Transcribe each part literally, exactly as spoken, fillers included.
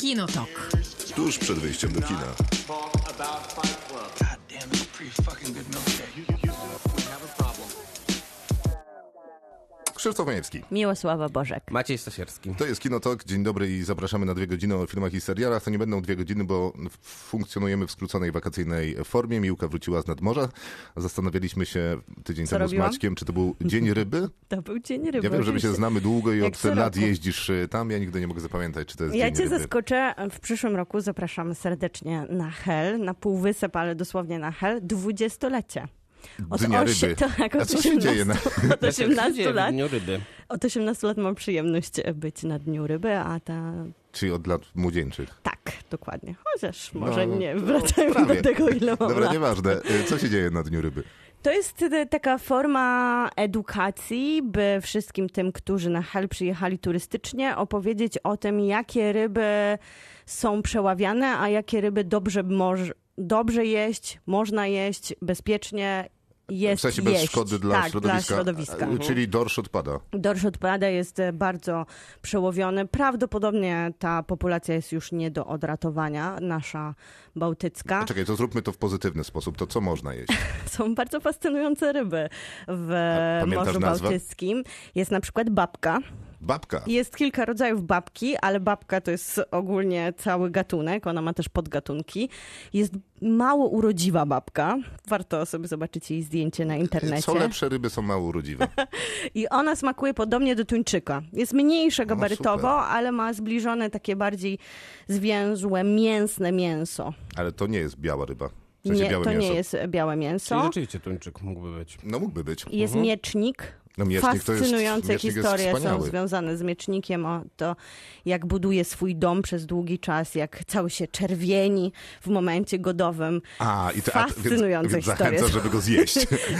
Kinotok. Tuż przed wyjściem do kina. Krzysztof Majewski. Miłosława Bożek. Maciej Stasierski. To jest Kinotok. Dzień dobry i zapraszamy na dwie godziny o filmach i serialach. To nie będą dwie godziny, bo funkcjonujemy w skróconej wakacyjnej formie. Miłka wróciła z nadmorza. Zastanawialiśmy się tydzień Co temu robiłam? z Maćkiem, czy to był dzień ryby? To był dzień ryby. Ja wiem, że my się znamy długo i Jak od lat roku. jeździsz tam. Ja nigdy nie mogę zapamiętać, czy to jest ja dzień ryby. Ja cię zaskoczę. W przyszłym roku zapraszamy serdecznie na Hel, na półwysep, ale dosłownie na Hel, dwudziestolecie. Od Dnia osie, ryby. Tak, od A co osiemnastu, się dzieje? Na... Od osiemnastu lat. Dniu ryby. Od osiemnastu lat mam przyjemność być na Dniu Ryby, a ta... Czyli od lat młodzieńczych. Tak, dokładnie. Chociaż może no, nie wracajmy prawie. do tego, ile mam Dobra, lat. Nieważne. Co się dzieje na Dniu Ryby? To jest taka forma edukacji, by wszystkim tym, którzy na Hel przyjechali turystycznie, opowiedzieć o tym, jakie ryby są przeławiane, a jakie ryby dobrze może... Dobrze jeść, można jeść, bezpiecznie jest W sensie jeść. bez szkody dla, tak, środowiska. dla środowiska. Czyli dorsz odpada. Dorsz odpada jest bardzo przełowiony. Prawdopodobnie ta populacja jest już nie do odratowania, nasza bałtycka. Czekaj, to zróbmy to w pozytywny sposób. To co można jeść? Są bardzo fascynujące ryby w Morzu nazwę? Bałtyckim. Jest na przykład babka. Babka. Jest kilka rodzajów babki, ale babka to jest ogólnie cały gatunek. Ona ma też podgatunki. Jest mało urodziwa babka. Warto sobie zobaczyć jej zdjęcie na internecie. Co lepsze, ryby są mało urodziwe. I ona smakuje podobnie do tuńczyka. Jest mniejsza gabarytowo, no ale ma zbliżone takie bardziej zwięzłe, mięsne mięso. Ale to nie jest biała ryba. W sensie nie, białe to mięso. nie jest białe mięso. Czyli rzeczywiście tuńczyk mógłby być. No mógłby być. Jest mhm. miecznik. No, Fascynujące jest, historie są związane z miecznikiem, o to jak buduje swój dom przez długi czas, jak cały się czerwieni w momencie godowym. A, i to, a, Fascynujące więc, historie. Zachęca, żeby go zjeść.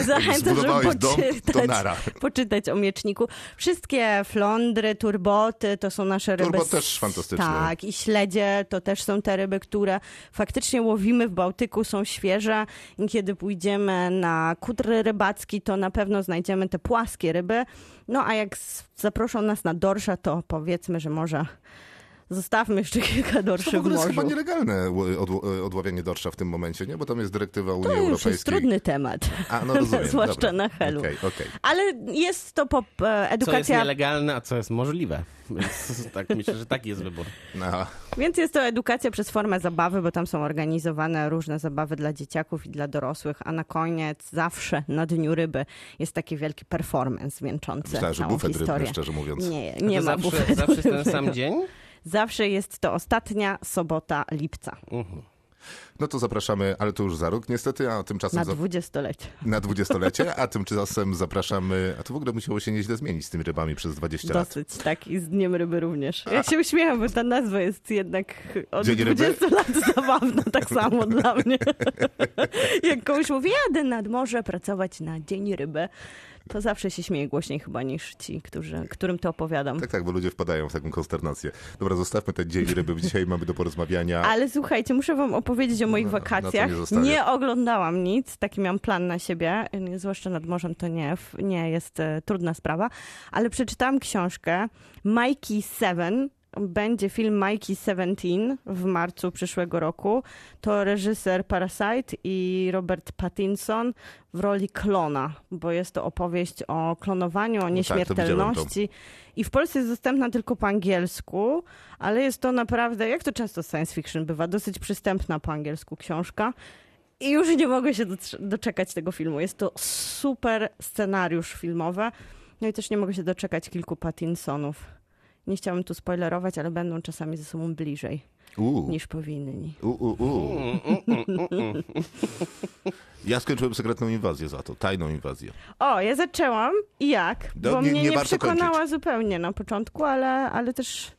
Zachęca, żeby poczytać, poczytać o mieczniku. Wszystkie flądry, turboty to są nasze ryby. Turbot też fantastyczne. Tak, i śledzie to też są te ryby, które faktycznie łowimy w Bałtyku, są świeże. I kiedy pójdziemy na kutry rybacki, to na pewno znajdziemy te płaskie ryby. No a jak zaproszą nas na dorsza, to powiedzmy, że może zostawmy jeszcze kilka dorszy w morzu. To w ogóle jest chyba nielegalne odł- odławianie dorsza w tym momencie, nie? Bo tam jest dyrektywa Unii Europejskiej. To już jest trudny temat. A, no rozumiem. Zwłaszcza Dobra. na Helu. Okay, okay. Ale jest to pop- edukacja... Co jest nielegalne, a co jest możliwe. Więc tak, myślę, że taki jest wybór. No. Więc jest to edukacja przez formę zabawy, bo tam są organizowane różne zabawy dla dzieciaków i dla dorosłych, a na koniec zawsze na Dniu Ryby jest taki wielki performance wieńczący całą historię. Bufet ryb, szczerze mówiąc. Nie, nie ma zawsze, bufetu. Zawsze jest ten sam dzień? Zawsze jest to ostatnia sobota lipca. Uh-huh. No to zapraszamy, ale to już za rok niestety, a tymczasem... Na dwudziestolecie. Na dwudziestolecie, a tymczasem zapraszamy... A to w ogóle musiało się nieźle zmienić z tymi rybami przez dwadzieścia lat. Dosyć, tak. I z Dniem Ryby również. Ja się uśmiecham, bo ta nazwa jest jednak od Dzień dwudziestu ryby? lat zabawna, tak samo dla mnie. Jak komuś mówi, jadę nad morze pracować na Dzień Ryby, to zawsze się śmieje głośniej chyba niż ci, którzy, którym to opowiadam. Tak, tak, bo ludzie wpadają w taką konsternację. Dobra, zostawmy te Dzień Ryby, dzisiaj mamy do porozmawiania. Ale słuchajcie, muszę wam opowiedzieć o moich no, wakacjach. Nie, nie oglądałam nic, taki miałam plan na siebie, zwłaszcza nad morzem to nie, nie jest e, trudna sprawa, ale przeczytałam książkę Mikey Seven. Będzie film Mikey Seventeen w marcu przyszłego roku. To reżyser Parasite i Robert Pattinson w roli klona, bo jest to opowieść o klonowaniu, o nieśmiertelności. No tak, I w Polsce jest dostępna tylko po angielsku, ale jest to naprawdę, jak to często science fiction bywa, dosyć przystępna po angielsku książka. I już nie mogę się doczekać tego filmu. Jest to super scenariusz filmowy. No i też nie mogę się doczekać kilku Pattinsonów. Nie chciałabym tu spoilerować, ale będą czasami ze sobą bliżej uh. niż powinni. Uh, uh, uh. Ja skończyłem Sekretną inwazję za to, Tajną inwazję. O, ja zaczęłam i jak? Bo no, nie, mnie nie, nie przekonała kończyć. zupełnie na początku, ale, ale też...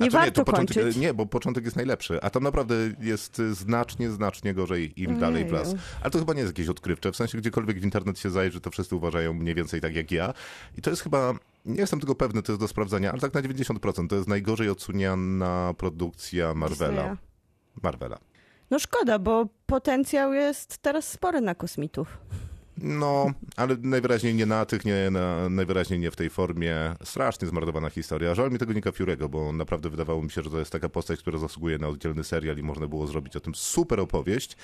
Nie znaczy, warto nie, początek, kończyć. Nie, bo początek jest najlepszy, a tam naprawdę jest znacznie, znacznie gorzej im dalej w las. Ale to chyba nie jest jakieś odkrywcze, w sensie gdziekolwiek w internet się zajrzy, to wszyscy uważają mniej więcej tak jak ja. I to jest chyba, nie jestem tego pewny, to jest do sprawdzenia, ale tak na dziewięćdziesiąt procent to jest najgorzej odsuniana produkcja Marvela. Marvela. No szkoda, bo potencjał jest teraz spory na kosmitów. No, ale najwyraźniej nie na tych, nie na, najwyraźniej nie w tej formie. Strasznie zmarnowana historia. Żal mi tego Nicka Fury'ego, bo naprawdę wydawało mi się, że to jest taka postać, która zasługuje na oddzielny serial i można było zrobić o tym super opowieść.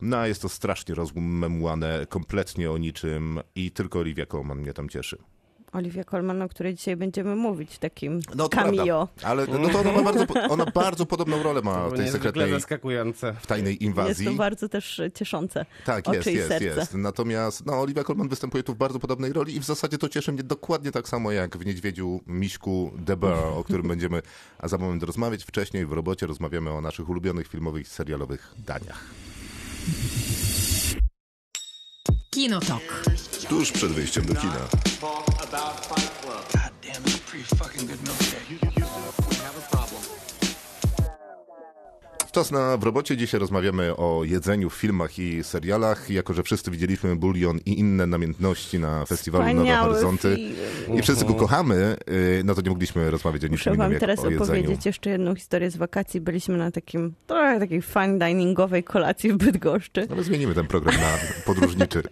No, a jest to strasznie rozmemłane, kompletnie o niczym i tylko Olivia Colman mnie tam cieszy. Olivia Colman, o której dzisiaj będziemy mówić w takim no, cameo. Prawda. Ale no to ona, ma bardzo, ona bardzo podobną rolę ma w tej sekretnej, w tajnej inwazji. Jest to bardzo też cieszące. Tak, jest, jest, jest. Natomiast no, Olivia Colman występuje tu w bardzo podobnej roli i w zasadzie to cieszy mnie dokładnie tak samo jak w Niedźwiedziu, Miśku, The Bear, o którym będziemy za moment rozmawiać. Wcześniej w robocie rozmawiamy o naszych ulubionych filmowych i serialowych daniach. Kinotok. Tuż przed wyjściem do kina. Czas na w robocie. Dzisiaj rozmawiamy o jedzeniu w filmach i serialach. Jako że wszyscy widzieliśmy Bulion i inne namiętności na festiwalu Wspaniały Nowe Horyzonty film. I wszyscy go kochamy, no to nie mogliśmy rozmawiać o niczym Muszę innym, wam teraz o opowiedzieć jeszcze jedną historię z wakacji. Byliśmy na takim, trochę takiej fine diningowej kolacji w Bydgoszczy. Ale zmienimy ten program na podróżniczy.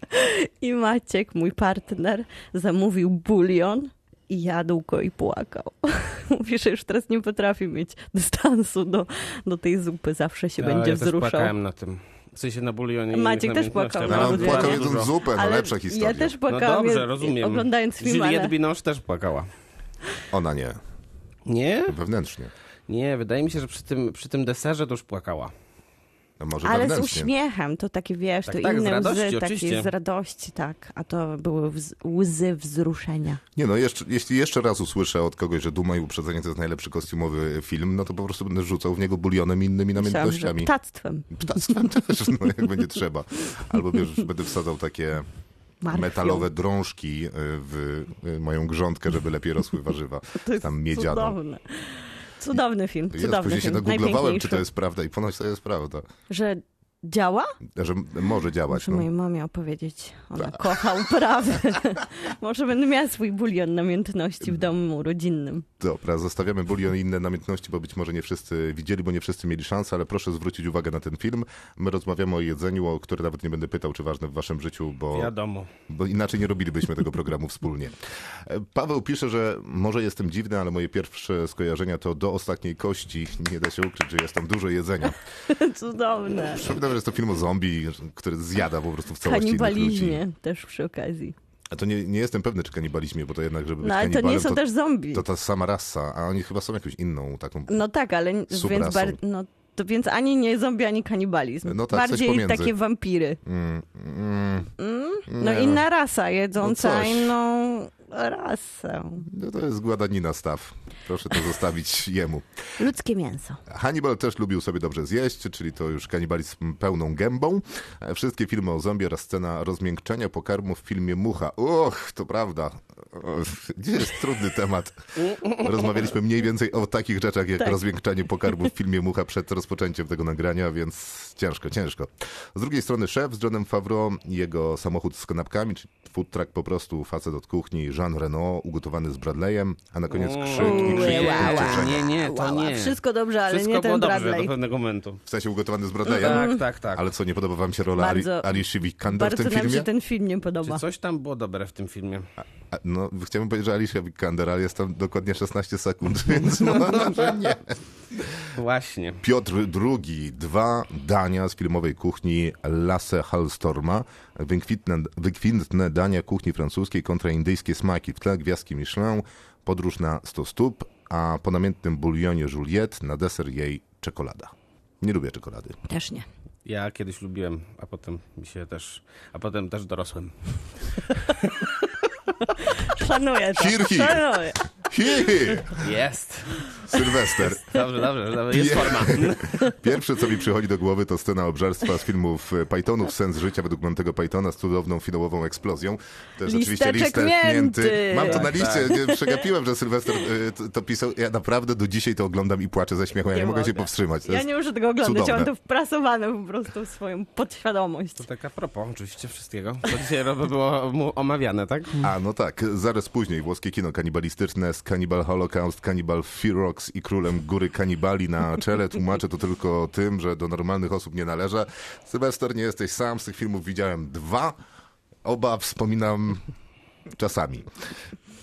I Maciek, mój partner, zamówił bulion. I jadł go i płakał. Mówi, że już teraz nie potrafi mieć dystansu do, do tej zupy. Zawsze się ale będzie ja wzruszał. Ja też płakałem na tym. W sensie na bulionie. Maciek też płakał. Ale on płakał jedząc zupę, no ale lepsza historia. Ja też płakałam, no dobrze, rozumiem. Oglądając film. Juliette Binoche też płakała. Ona nie. Nie? Wewnętrznie. Nie, wydaje mi się, że przy tym, przy tym deserze to już płakała. No może ale z uśmiechem, to takie wiesz, tak, to tak, inne z radości, łzy, takie z radości, tak. A to były wz- łzy wzruszenia. Nie no, jeszcze, jeśli jeszcze raz usłyszę od kogoś, że Duma i Uprzedzenie to jest najlepszy kostiumowy film, no to po prostu będę rzucał w niego bulionem i innymi namiętnościami. Ptactwem. Ptactwem też, no jak będzie trzeba. Albo wiesz, będę wsadzał takie Marfią. metalowe drążki w moją grządkę, żeby lepiej rosły warzywa. To jest tam miedziane. Cudowne. Cudowny film, cudowny ja później film. Później się dogooglowałem, czy to jest prawda i ponoć to jest prawda. Że działa? Że może działać. Muszę no. mojej mamie opowiedzieć. Ona Ta. kocha uprawę. Może będę miała swój bulion namiętności w domu rodzinnym. Dobra, zostawiamy bulion i inne namiętności, bo być może nie wszyscy widzieli, bo nie wszyscy mieli szansę, ale proszę zwrócić uwagę na ten film. My rozmawiamy o jedzeniu, o które nawet nie będę pytał, czy ważne w waszym życiu, bo, Wiadomo. bo inaczej nie robilibyśmy tego programu wspólnie. Paweł pisze, że może jestem dziwny, ale moje pierwsze skojarzenia to Do ostatniej kości. Nie da się ukryć, że jest tam dużo jedzenia. Cudowne. Przypominam, że jest to film o zombie, który zjada po prostu w całości innych ludzi. Kanibalizmie też przy okazji. A to nie, nie jestem pewny, czy kanibalizmie, bo to jednak, żeby być no, ale kanibalem, to nie są to, też zombie. To ta sama rasa, a oni chyba są jakąś inną taką No tak, ale więc, bar- no, to więc ani nie zombie, ani kanibalizm. No tak, bardziej takie wampiry. Mm, mm, mm? No nie. Inna rasa jedząca no inną rasę. No to jest gładanina staw. Proszę to zostawić jemu. Ludzkie mięso. Hannibal też lubił sobie dobrze zjeść, czyli to już kanibalizm pełną gębą. Wszystkie filmy o zombie oraz scena rozmiękczenia pokarmu w filmie Mucha. Och, to prawda. Gdzie jest trudny temat. Rozmawialiśmy mniej więcej o takich rzeczach jak tak. rozmiękczanie pokarmu w filmie Mucha przed rozpoczęciem tego nagrania, więc ciężko, ciężko. Z drugiej strony Szef z Johnem Favreau, jego samochód z kanapkami, czyli food truck po prostu, facet od kuchni, Jean Reno ugotowany z Bradleyem, a na koniec krzyk i krzyk. Nie, nie, to nie. Wszystko dobrze, ale nie ten Bradley. Do pewnego momentu. W sensie ugotowany z Bradleyem? Tak, tak, tak. Ale co, nie podoba wam się rola Alicia Vikander w tym filmie? Bardzo nam się ten film nie podoba. Czy coś tam było dobre w tym filmie? A, no, chciałbym powiedzieć, że Alicia Vikander, ale jest tam dokładnie szesnaście sekund, więc no, no, dobrze, nie. Właśnie. Piotr drugi. Dwa dania z filmowej kuchni Lasse Hallstorma. Wykwintne, wykwintne dania kuchni francuskiej kontra indyjskie smaki. W tle gwiazdki Michelin, podróż na sto stóp, a po namiętnym bulionie Juliette na deser jej czekolada. Nie lubię czekolady. Też nie. Ja kiedyś lubiłem, a potem mi się też, a potem też dorosłem. Szanuję to. Hir, hir. Szanuję. Hir, hir. Jest. Sylwester. Dobrze, dobrze, dobrze. Jest forma. Pierwsze, co mi przychodzi do głowy, to scena obżarstwa z filmów Pythonów, Sens życia według Montego Pythona z cudowną finałową eksplozją. To jest oczywiście listeczek mięty. Mam to na liście, nie przegapiłem, że Sylwester to pisał. Ja naprawdę do dzisiaj to oglądam i płaczę ze śmiechu. Ja nie, nie mogę się powstrzymać. To ja nie muszę tego oglądać, cudowne. Ja mam to wprasowane po prostu w swoją podświadomość. To tak a propos oczywiście wszystkiego. To dzisiaj było omawiane, tak? A, no tak. Zaraz później włoskie kino kanibalistyczne z Cannibal Holocaust, Cannibal Ferox i królem góry kanibali na czele. Tłumaczę to tylko tym, że do normalnych osób nie należę. Sylwester, nie jesteś sam. Z tych filmów widziałem dwa. Oba wspominam czasami.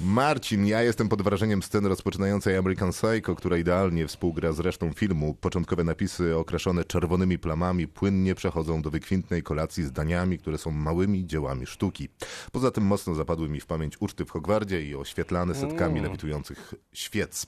Marcin, ja jestem pod wrażeniem sceny rozpoczynającej American Psycho, która idealnie współgra z resztą filmu. Początkowe napisy okraszone czerwonymi plamami płynnie przechodzą do wykwintnej kolacji z daniami, które są małymi dziełami sztuki. Poza tym mocno zapadły mi w pamięć uczty w Hogwardzie i oświetlane setkami mm. lewitujących świec.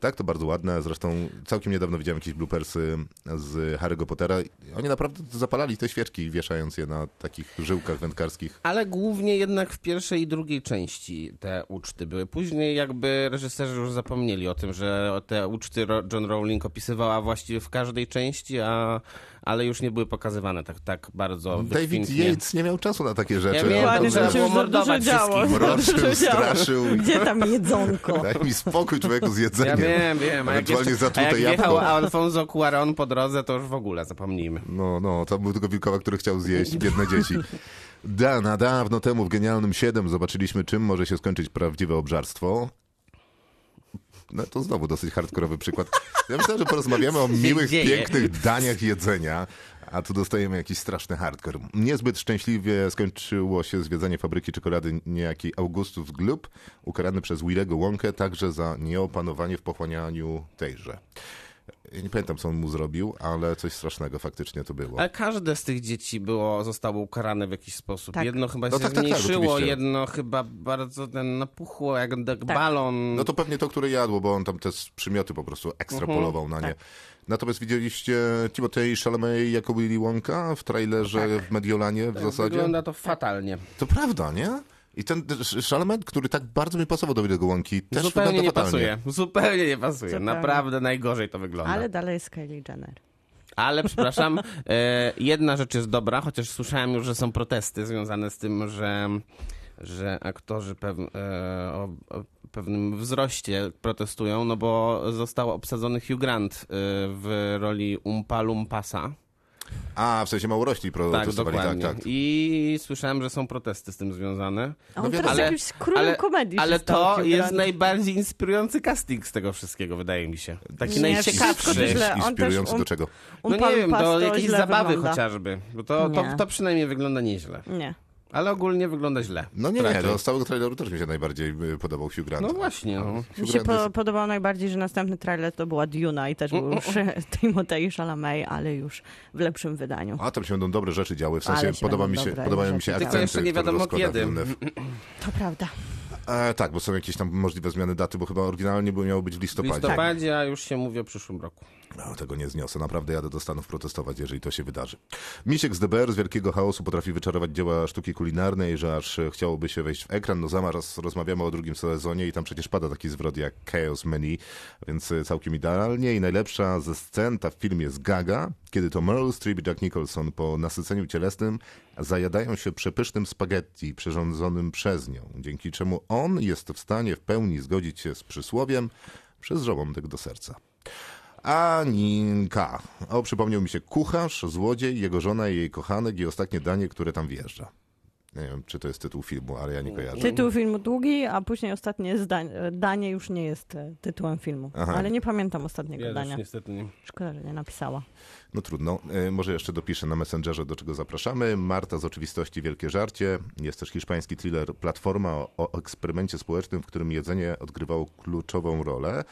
Tak, to bardzo ładne. Zresztą całkiem niedawno widziałem jakieś bloopersy z Harry'ego Pottera. Oni naprawdę zapalali te świeczki, wieszając je na takich żyłkach wędkarskich. Ale głównie jednak w pierwszej i drugiej części te uczty były. Później jakby reżyserzy już zapomnieli o tym, że te uczty John Rowling opisywała właściwie w każdej części, a, ale już nie były pokazywane tak, tak bardzo David Yates nie miał czasu na takie rzeczy. Ja miałem, że się już dużo działo. Mroczył, straszył. Gdzie tam jedzonko? Daj mi spokój, człowieku, z jedzeniem. Ja wiem, wiem. A jak, jeszcze, a jak jechał Alfonso Cuarón po drodze, to już w ogóle zapomnijmy. No, no, to był tylko wilkołak, który chciał zjeść biedne dzieci. Dana, dawno temu w Genialnym siedem zobaczyliśmy, czym może się skończyć prawdziwe obżarstwo. No to znowu dosyć hardkorowy przykład. Ja myślałem, że porozmawiamy o miłych, pięknych daniach jedzenia, a tu dostajemy jakiś straszny hardkor. Niezbyt szczęśliwie skończyło się zwiedzanie fabryki czekolady niejakiej Augustus Gloop, ukarany przez Willego Wonkę także za nieopanowanie w pochłanianiu tejże. Ja nie pamiętam, co on mu zrobił, ale coś strasznego faktycznie to było. Ale każde z tych dzieci było, zostało ukarane w jakiś sposób. Tak. Jedno chyba no się tak, zmniejszyło, tak, tak, jedno chyba bardzo ten napuchło, jak tak. balon. No to pewnie to, które jadło, bo on tam te przymioty po prostu ekstrapolował mhm. na nie. Tak. Natomiast widzieliście Timothée Chalamet jako Willy Wonka w trailerze tak. w Mediolanie w tak, zasadzie? Wygląda to fatalnie. To prawda, nie? I ten Chalamet, który tak bardzo mi pasował do Willego Łąki, też zupełnie nie pasuje. Zupełnie nie pasuje. Zupełnie. Naprawdę najgorzej to wygląda. Ale dalej jest Kylie Jenner. Ale przepraszam, jedna rzecz jest dobra, chociaż słyszałem już, że są protesty związane z tym, że, że aktorzy pew, o, o pewnym wzroście protestują, no bo został obsadzony Hugh Grant w roli Umpa Lumpasa. A, w sensie małorośli protestowali. Tak, tak, tak. I słyszałem, że są protesty z tym związane. A on no teraz jakimś królem komedii. Ale, ale to jest najbardziej inspirujący casting z tego wszystkiego, wydaje mi się. Taki nie, najciekawszy. Inspirujący on, do czego? On, on no nie wiem, do jakiejś zabawy wygląda. Chociażby. Bo to, to, to przynajmniej wygląda nieźle. Nie. Ale ogólnie wygląda źle. No nie, nie, no, z całego traileru też mi się najbardziej podobał Hugh Grant. No właśnie. No. Mi się po, jest... podobał najbardziej, że następny trailer to była Duna i też był już Timothée Chalamet, ale już w lepszym wydaniu. A tam się będą dobre rzeczy działy, w sensie się podoba mi się, podobają mi się akcenty. Tylko jeszcze nie wiadomo kiedy. To prawda. E, tak, bo są jakieś tam możliwe zmiany daty, bo chyba oryginalnie miało być w listopadzie. W listopadzie, tak. A już się mówi o przyszłym roku. No, tego nie zniosę. Naprawdę jadę do Stanów protestować, jeżeli to się wydarzy. Misiek z D B R z wielkiego chaosu potrafi wyczarować dzieła sztuki kulinarnej, że aż chciałoby się wejść w ekran. No zaraz rozmawiamy o drugim sezonie i tam przecież pada taki zwrot jak Chaos Menu, więc całkiem idealnie. I najlepsza ze scen ta w filmie jest Gaga, kiedy to Meryl Streep i Jack Nicholson po nasyceniu cielesnym zajadają się przepysznym spaghetti przyrządzonym przez nią, dzięki czemu on jest w stanie w pełni zgodzić się z przysłowiem przez żołądek do serca. Aninka. O, przypomniał mi się kucharz, złodziej, jego żona i jej kochanek i ostatnie danie, które tam wjeżdża. Nie wiem, czy to jest tytuł filmu, ale ja nie kojarzę. Tytuł filmu długi, a później ostatnie zdanie, danie już nie jest tytułem filmu. Aha. Ale nie pamiętam ostatniego ja dania. Niestety nie. Szkoda, że nie napisała. No trudno. E, może jeszcze dopiszę na Messengerze, do czego zapraszamy. Marta z Oczywistości Wielkie Żarcie. Jest też hiszpański thriller Platforma o, o eksperymencie społecznym, w którym jedzenie odgrywało kluczową rolę.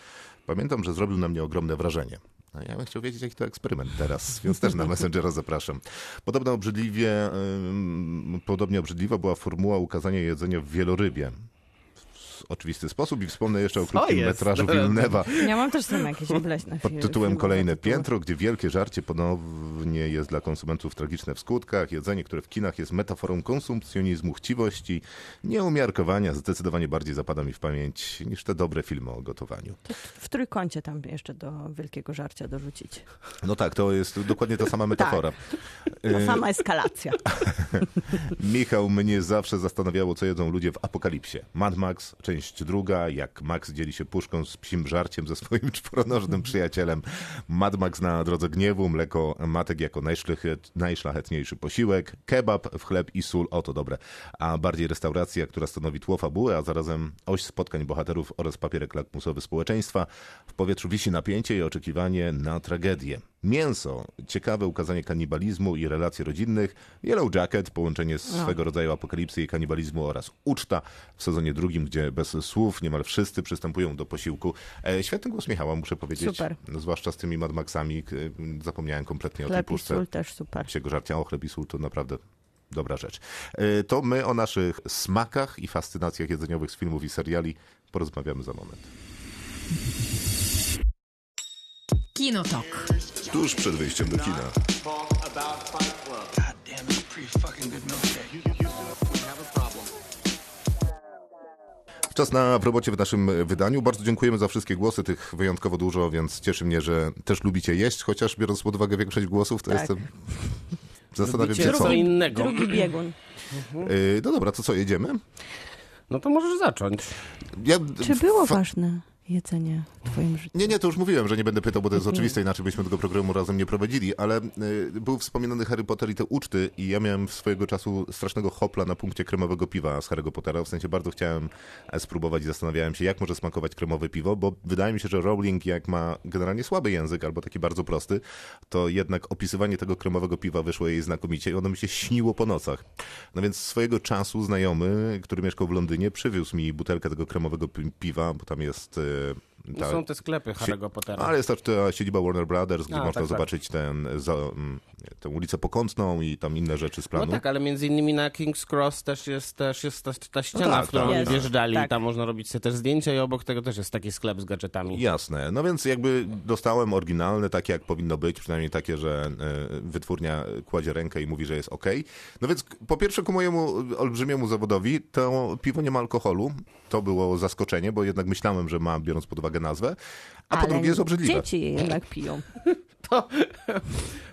Pamiętam, że zrobił na mnie ogromne wrażenie. No, ja bym chciał wiedzieć, jaki to eksperyment teraz, więc też na Messengera zapraszam. Podobno obrzydliwie, yy, podobnie obrzydliwa była formuła ukazania jedzenia w wielorybie. W oczywisty sposób i wspomnę jeszcze o krótkim metrażu Wilnewa. Ja mam też tam jakieś obleśne pod tytułem Kolejne piętro, gdzie wielkie żarcie ponownie jest dla konsumentów tragiczne w skutkach. Jedzenie, które w kinach jest metaforą konsumpcjonizmu, chciwości, nieumiarkowania, zdecydowanie bardziej zapada mi w pamięć niż te dobre filmy o gotowaniu. To w trójkącie tam jeszcze do wielkiego żarcia dorzucić. No tak, to jest dokładnie ta sama metafora. Tak. Ta sama eskalacja. Michał, mnie zawsze zastanawiało, co jedzą ludzie w Apokalipsie. Mad Max, część Część druga, jak Max dzieli się puszką z psim żarciem ze swoim czworonożnym przyjacielem. Mad Max na Drodze Gniewu, mleko matek jako najszlachetniejszy posiłek, kebab w chleb i sól, oto dobre. A bardziej restauracja, która stanowi tło fabuły, a zarazem oś spotkań bohaterów oraz papierek lakmusowy społeczeństwa. W powietrzu wisi napięcie i oczekiwanie na tragedię. Mięso, ciekawe ukazanie kanibalizmu i relacji rodzinnych, Yellow Jacket, połączenie swego no. rodzaju apokalipsy i kanibalizmu oraz uczta w sezonie drugim, gdzie bez słów niemal wszyscy przystępują do posiłku. E, świetny głos Michała, muszę powiedzieć. Super. No, zwłaszcza z tymi Mad Maxami, e, zapomniałem kompletnie chleb o tej puszce. Chleb i sól też super. Psiego żarcia, o chleb i sól to naprawdę... dobra rzecz. To my o naszych smakach i fascynacjach jedzeniowych z filmów i seriali porozmawiamy za moment. Kinotok. Tuż przed wyjściem do kina. Czas na robocie w naszym wydaniu. Bardzo dziękujemy za wszystkie głosy, tych wyjątkowo dużo, więc cieszy mnie, że też lubicie jeść, chociaż biorąc pod uwagę większość głosów, to tak. jestem... Zastanawiam się, co innego. Drugi biegun. Yy, no dobra, to co, jedziemy? No to możesz zacząć. Ja... Czy było Fa... ważne jedzenie w twoim życiu? Nie, nie, to już mówiłem, że nie będę pytał, bo to jest nie. oczywiste, inaczej byśmy tego programu razem nie prowadzili, ale yy, był wspominany Harry Potter i te uczty i ja miałem swojego czasu strasznego hopla na punkcie kremowego piwa z Harry'ego Pottera. W sensie bardzo chciałem spróbować i zastanawiałem się, jak może smakować kremowe piwo, bo wydaje mi się, że Rowling, jak ma generalnie słaby język albo taki bardzo prosty, to jednak opisywanie tego kremowego piwa wyszło jej znakomicie i ono mi się śniło po nocach. No więc swojego czasu znajomy, który mieszkał w Londynie, przywiózł mi butelkę tego kremowego pi- piwa, bo tam jest... Yy, Ta, są te sklepy Harry'ego Pottera. Ale jest też ta siedziba Warner Brothers, gdzie A, można tak, zobaczyć tak. Ten, za, tę ulicę Pokątną i tam inne rzeczy z planu. No tak, ale między innymi na King's Cross też jest, też jest ta, ta ściana, no tak, w którą oni wjeżdżali. Tak. Tam można robić sobie też zdjęcia i obok tego też jest taki sklep z gadżetami. Jasne. No więc jakby dostałem oryginalne, takie jak powinno być, przynajmniej takie, że wytwórnia kładzie rękę i mówi, że jest okej. Okay. No więc po pierwsze ku mojemu olbrzymiemu zawodowi to piwo nie ma alkoholu. To było zaskoczenie, bo jednak myślałem, że ma, biorąc pod uwagę nazwę, a ale po drugie jest obrzydliwe. Dzieci je jednak piją. To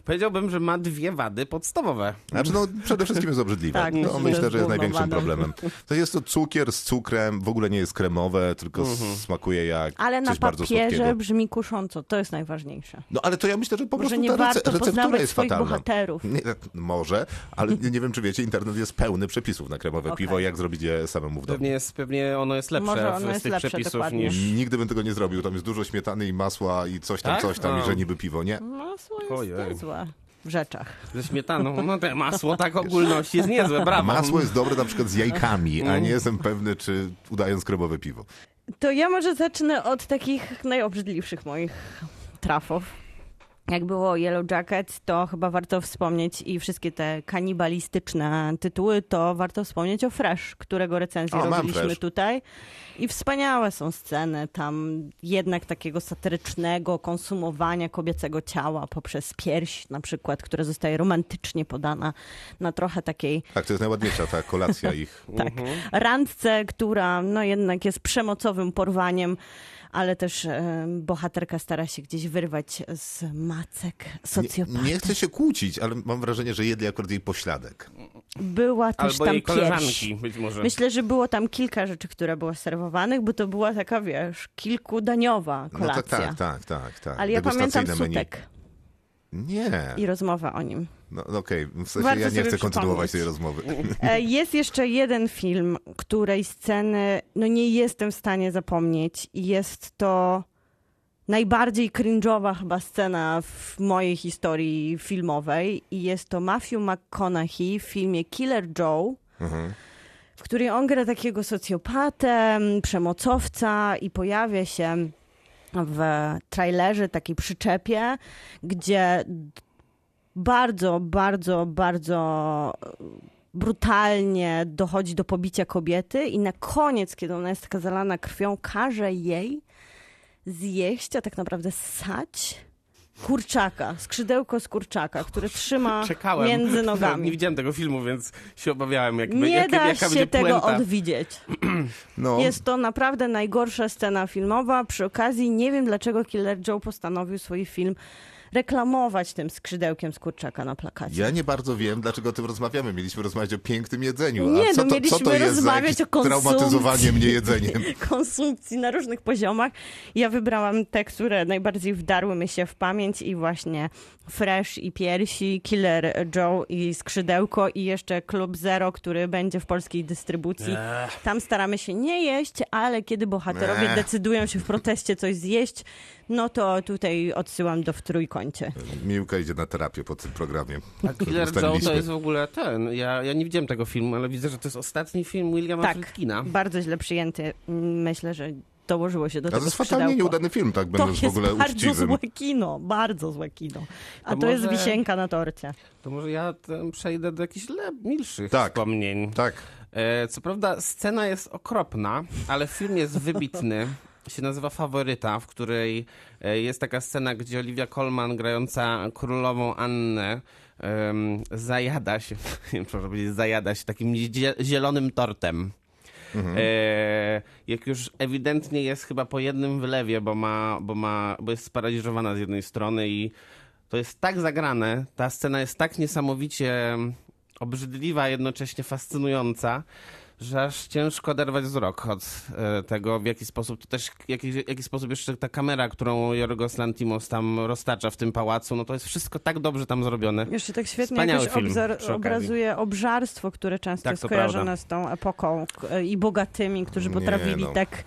powiedziałbym, że ma dwie wady podstawowe. Znaczy, no przede wszystkim jest obrzydliwe. Tak, no, myślę, że jest największym wadą. Problemem. To jest to cukier z cukrem, w ogóle nie jest kremowe, tylko mm-hmm. smakuje jak ale coś bardzo słodkiego. Ale na papierze brzmi kusząco, to jest najważniejsze. No ale to ja myślę, że po prostu ta rece- receptura jest fatalna. Bohaterów. Nie, może, ale nie wiem, czy wiecie, internet jest pełny przepisów na kremowe okay. piwo, jak zrobić je samemu w domu. Pewnie, jest, pewnie ono jest lepsze może ono w, jest z tych lepsze, przepisów dokładnie. Niż... Nigdy bym tego nie zrobił, tam jest dużo śmietany i masła i coś tam, tak? coś tam, no. i że niby piwo, nie? Masło jest Ojej. niezłe w rzeczach. Ze śmietaną, no te masło tak ogólności jest niezłe, brawo. Masło jest dobre na przykład z jajkami, a nie jestem pewny, czy udając kremowe piwo. To ja może zacznę od takich najobrzydliwszych moich trafów. Jak było Yellow Jacket, to chyba warto wspomnieć i wszystkie te kanibalistyczne tytuły, to warto wspomnieć o Fresh, którego recenzję o, robiliśmy tutaj. I wspaniałe są sceny tam jednak takiego satyrycznego konsumowania kobiecego ciała poprzez pierś na przykład, która zostaje romantycznie podana na trochę takiej... Tak, to jest najładniejsza ta kolacja ich. Tak, uh-huh. randce, która no jednak jest przemocowym porwaniem, ale też e, bohaterka stara się gdzieś wyrwać z macek socjopaty. Nie, nie chcę się kłócić, ale mam wrażenie, że jedli akurat jej pośladek. Była też albo tam jej koleżanki, być może. Myślę, że było tam kilka rzeczy, które były serwowanych, bo to była taka, wiesz, kilkudaniowa kolacja. No tak, tak, tak, tak. Ale ja pamiętam sutek. Nie. I rozmowę o nim. No, okej, okay. w sensie Warto ja nie chcę kontynuować tej rozmowy. Jest jeszcze jeden film, której sceny no nie jestem w stanie zapomnieć i jest to najbardziej cringe'owa chyba scena w mojej historii filmowej i jest to Matthew McConaughey w filmie Killer Joe, mhm. w której on gra takiego socjopatę, przemocowca i pojawia się w trailerze, takiej przyczepie, gdzie bardzo, bardzo, bardzo brutalnie dochodzi do pobicia kobiety i na koniec, kiedy ona jest taka zalana krwią, każe jej zjeść, a tak naprawdę ssać kurczaka, skrzydełko z kurczaka, które trzyma Czekałem. między nogami. Nie widziałem tego filmu, więc się obawiałem. Jakby, nie jak, da jaka się tego puenta. odwidzieć. No. Jest to naprawdę najgorsza scena filmowa. Przy okazji nie wiem, dlaczego Killer Joe postanowił swój film reklamować tym skrzydełkiem z kurczaka na plakacie. Ja nie bardzo wiem, dlaczego o tym rozmawiamy. Mieliśmy rozmawiać o pięknym jedzeniu. Nie, a co, no, to, mieliśmy co to jest rozmawiać za o konsumpcji, traumatyzowanie mnie jedzeniem? Konsumpcji na różnych poziomach. Ja wybrałam te, które najbardziej wdarły mi się w pamięć i właśnie Fresh i piersi, Killer Joe i skrzydełko i jeszcze Klub Zero, który będzie w polskiej dystrybucji. Ech. Tam staramy się nie jeść, ale kiedy bohaterowie Ech. decydują się w proteście coś zjeść, no to tutaj odsyłam do w trójkąt. koncie. Miłka idzie na terapię po tym programie. A Killer Joe to jest w ogóle ten, ja, ja nie widziałem tego filmu, ale widzę, że to jest ostatni film Williama tak, Friedkina. Bardzo źle przyjęty. Myślę, że dołożyło się do a tego skrzydełko. A to jest fatalnie nieudany film, tak będąc w ogóle uczciwym. To jest bardzo złe kino, bardzo złe kino. A to, to może, jest wisienka na torcie. To może ja przejdę do jakichś le, milszych tak, wspomnień. Tak. E, co prawda scena jest okropna, ale film jest wybitny. Się nazywa Faworyta, w której jest taka scena, gdzie Olivia Colman grająca królową Annę um, zajada się, nie wiem, proszę powiedzieć, zajada się takim zielonym tortem. Mhm. E, jak już ewidentnie jest chyba po jednym wylewie, bo, ma, bo, ma, bo jest sparaliżowana z jednej strony i to jest tak zagrane, ta scena jest tak niesamowicie obrzydliwa, jednocześnie fascynująca, że aż ciężko oderwać wzrok od tego, w jaki sposób, to też jaki, jaki sposób jeszcze ta kamera, którą Jorgos Lanthimos tam roztacza w tym pałacu, no to jest wszystko tak dobrze tam zrobione. Jeszcze tak świetnie wspaniały jakoś obzar- obrazuje obżarstwo, które często tak, jest kojarzone prawda. z tą epoką i bogatymi, którzy potrafili nie, no. tak...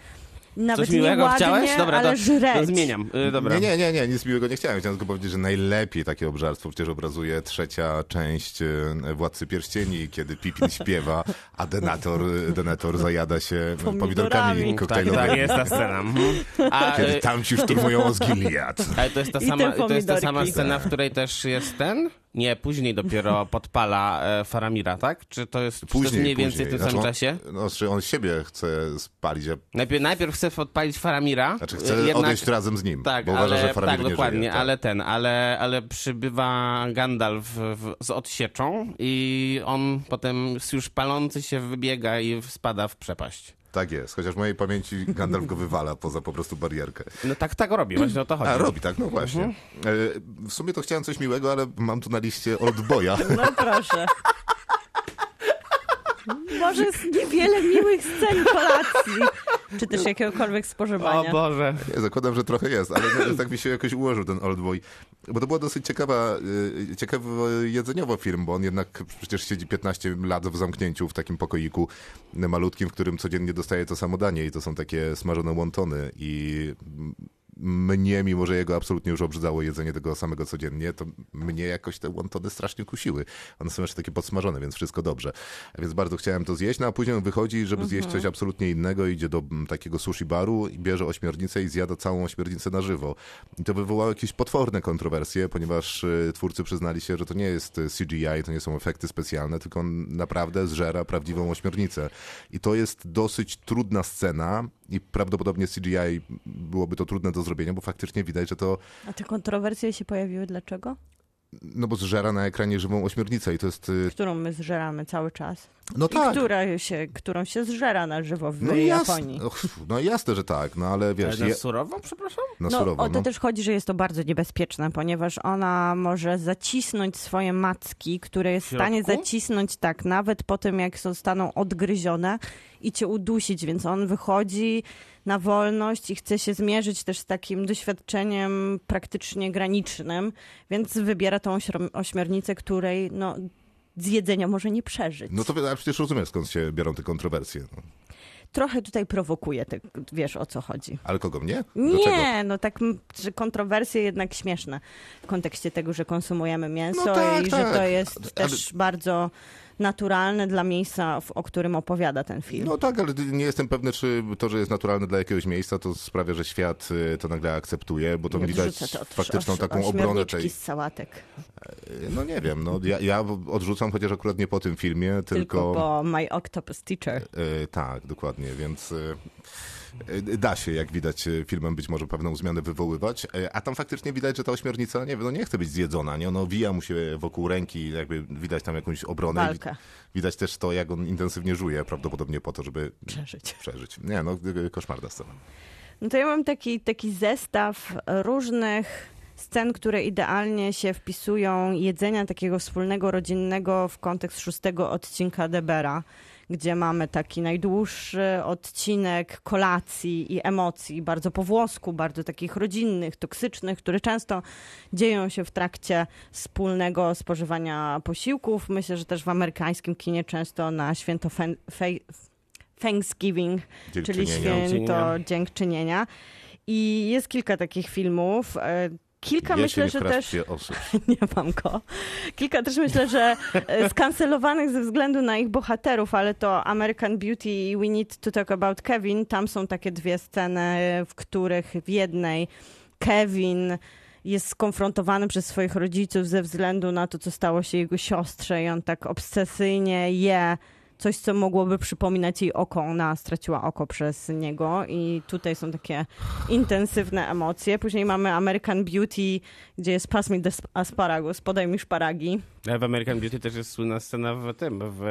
Nawet coś miłego ładnie, chciałeś? Dobra, ale to, żreć. To zmieniam. Yy, dobra. Nie, nie, nie, nie, nic miłego nie chciałem. Chciałem tylko powiedzieć, że najlepiej takie obżarstwo przecież obrazuje trzecia część Władcy Pierścieni, kiedy Pippin śpiewa, a Denator, Denator zajada się pomidorkami, pomidorkami koktajlowymi. Tak, tak, jest ta scena. A, kiedy tamci szturmują Osgiliath. Ale to jest ta sama, to jest ta sama scena, w której też jest ten? Nie, później dopiero podpala e, Faramira, tak? Czy to jest, później, czy to jest mniej więcej później. w tym znaczy samym on, czasie? No, czy on siebie chce spalić? A... Najpierw, najpierw chce podpalić Faramira. Znaczy chce jednak... odejść razem z nim, tak, bo ale, uważa, że Faramir tak, nie dokładnie, żyje, tak. ale ten, ale, ale przybywa Gandalf w, w, z odsieczą i on potem już palący się wybiega i spada w przepaść. Tak jest, chociaż w mojej pamięci Gandalf go wywala poza po prostu barierkę. No tak, tak robi, właśnie o to chodzi. A, robi, tak, no właśnie. Mhm. W sumie to chciałem coś miłego, ale mam tu na liście Old Boya. No proszę. Może jest niewiele miłych scen kolacji. Czy też jakiegokolwiek spożywania. O Boże. Nie, zakładam, że trochę jest, ale tak mi się jakoś ułożył ten Old Boy. Bo to była dosyć ciekawa, ciekawy jedzeniowo film, bo on jednak przecież siedzi piętnaście lat w zamknięciu w takim pokoiku malutkim, w którym codziennie dostaje to samo danie i to są takie smażone wontony i... Mnie, mimo że jego absolutnie już obrzydzało jedzenie tego samego codziennie, to mnie jakoś te wontony strasznie kusiły. One są jeszcze takie podsmażone, więc wszystko dobrze. Więc bardzo chciałem to zjeść, no a później on wychodzi, żeby mhm. zjeść coś absolutnie innego, idzie do takiego sushi baru i bierze ośmiornicę i zjada całą ośmiornicę na żywo. I to wywołało jakieś potworne kontrowersje, ponieważ twórcy przyznali się, że to nie jest C G I, to nie są efekty specjalne, tylko on naprawdę zżera prawdziwą ośmiornicę. I to jest dosyć trudna scena i prawdopodobnie C G I byłoby to trudne do zrobienia, bo faktycznie widać, że to... A te kontrowersje się pojawiły dlaczego? No bo zżera na ekranie żywą ośmiornicę i to jest... Którą my zżeramy cały czas. No i tak. Która się, którą się zżera na żywo w no Japonii. Jasne, no jasne, że tak, no ale wiesz... Ale na surowo, przepraszam? Na no, surowo, o to no. też chodzi, że jest to bardzo niebezpieczne, ponieważ ona może zacisnąć swoje macki, które jest w stanie zacisnąć tak, nawet po tym, jak zostaną odgryzione i cię udusić, więc on wychodzi na wolność i chce się zmierzyć też z takim doświadczeniem praktycznie granicznym, więc wybiera tą ośmiornicę, której no, z jedzenia może nie przeżyć. No to ja przecież rozumiem, skąd się biorą te kontrowersje. No. Trochę tutaj prowokuje, ty wiesz o co chodzi. Ale kogo, mnie? Do nie, czego? No tak, że kontrowersje jednak śmieszne w kontekście tego, że konsumujemy mięso no tak, i tak. że to jest ale... też bardzo... naturalne dla miejsca, o którym opowiada ten film. No tak, ale nie jestem pewny, czy to, że jest naturalne dla jakiegoś miejsca, to sprawia, że świat to nagle akceptuje, bo to nie widać to od, faktyczną od, taką od obronę tej... z sałatek. No nie wiem, no ja, ja odrzucam, chociaż akurat nie po tym filmie, tylko... Tylko po My Octopus Teacher. Yy, tak, dokładnie, więc... Yy... Da się, jak widać, filmem być może pewną zmianę wywoływać, a tam faktycznie widać, że ta ośmiornica nie, no nie chce być zjedzona, nie? Ona owija mu się wokół ręki, jakby widać tam jakąś obronę. Walkę. Widać też to, jak on intensywnie żuje, prawdopodobnie po to, żeby przeżyć. przeżyć. Nie, no koszmarna scena. No to ja mam taki, taki zestaw różnych scen, które idealnie się wpisują jedzenia takiego wspólnego, rodzinnego w kontekst szóstego odcinka Debera, gdzie mamy taki najdłuższy odcinek kolacji i emocji, bardzo po włosku, bardzo takich rodzinnych, toksycznych, które często dzieją się w trakcie wspólnego spożywania posiłków. Myślę, że też w amerykańskim kinie często na święto fe- fe- Thanksgiving, czyli święto dziękczynienia. dziękczynienia. I jest kilka takich filmów. Kilka ja myślę, że też. Osób. Nie mam go. Kilka też myślę, że skancelowanych ze względu na ich bohaterów, ale to American Beauty i We Need to Talk About Kevin. Tam są takie dwie sceny, w których w jednej Kevin jest skonfrontowany przez swoich rodziców ze względu na to, co stało się jego siostrze, i on tak obsesyjnie je coś, co mogłoby przypominać jej oko. Ona straciła oko przez niego i tutaj są takie intensywne emocje. Później mamy American Beauty, gdzie jest Pass me the asparagus, podaj mi szparagi. Ale w American Beauty też jest słynna scena w tym, w,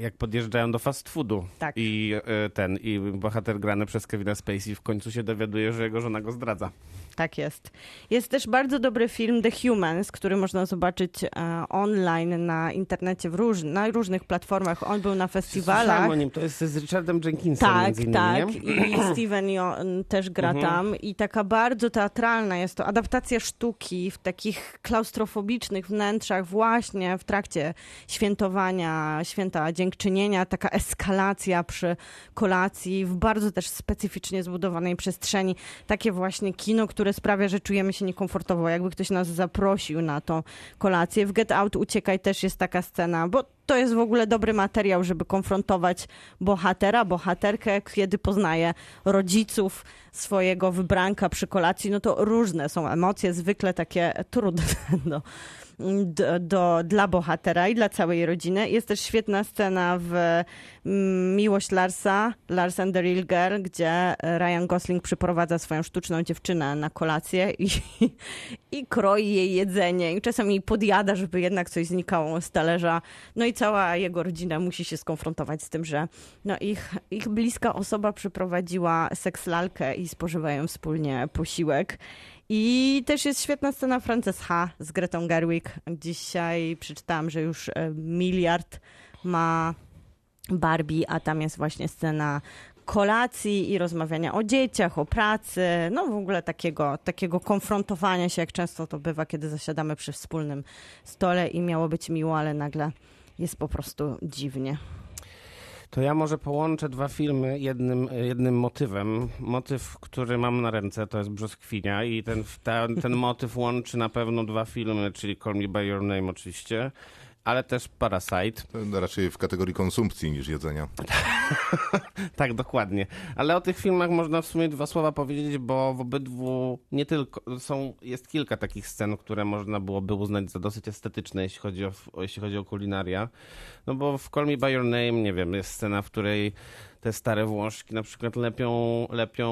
jak podjeżdżają do fast foodu. Tak. I ten, i bohater grany przez Kevina Spacey w końcu się dowiaduje, że jego żona go zdradza. Tak jest. Jest też bardzo dobry film The Humans, który można zobaczyć online na internecie, w róż- na różnych platformach. On był na festiwalach. Słyszałem o nim, to jest z Richardem Jenkinsem. Tak, między innymi, tak. Nie? I Steven Yeun też gra mhm. tam. I taka bardzo teatralna jest to adaptacja sztuki w takich klaustrofobicznych wnętrzach właśnie w trakcie świętowania, święta dziękczynienia. Taka eskalacja przy kolacji w bardzo też specyficznie zbudowanej przestrzeni. Takie właśnie kino, które które sprawia, że czujemy się niekomfortowo, jakby ktoś nas zaprosił na tą kolację. W Get Out, Uciekaj też jest taka scena, bo to jest w ogóle dobry materiał, żeby konfrontować bohatera, bohaterkę, kiedy poznaje rodziców swojego wybranka przy kolacji. No to różne są emocje, zwykle takie trudne do, do, do, dla bohatera i dla całej rodziny. Jest też świetna scena w Miłość Larsa, Lars and the Real Girl, gdzie Ryan Gosling przyprowadza swoją sztuczną dziewczynę na kolację i, i kroi jej jedzenie i czasem jej podjada, żeby jednak coś znikało z talerza. No i cała jego rodzina musi się skonfrontować z tym, że no ich, ich bliska osoba przyprowadziła sekslalkę i spożywają wspólnie posiłek. I też jest świetna scena Frances Ha z Gretą Gerwig. Dzisiaj przeczytałam, że już miliard ma Barbie, a tam jest właśnie scena kolacji i rozmawiania o dzieciach, o pracy, no w ogóle takiego, takiego konfrontowania się, jak często to bywa, kiedy zasiadamy przy wspólnym stole i miało być miło, ale nagle jest po prostu dziwnie. To ja może połączę dwa filmy jednym, jednym motywem. Motyw, który mam na ręce, to jest Brzoskwinia i ten, ta, ten motyw łączy na pewno dwa filmy, czyli Call Me By Your Name oczywiście, ale też Parasite. To raczej w kategorii konsumpcji niż jedzenia. Tak, dokładnie. Ale o tych filmach można w sumie dwa słowa powiedzieć, bo w obydwu nie tylko, są, jest kilka takich scen, które można byłoby uznać za dosyć estetyczne, jeśli chodzi o, jeśli chodzi o kulinaria. No bo w Call Me By Your Name, nie wiem, jest scena, w której te stare Włoszki na przykład lepią, lepią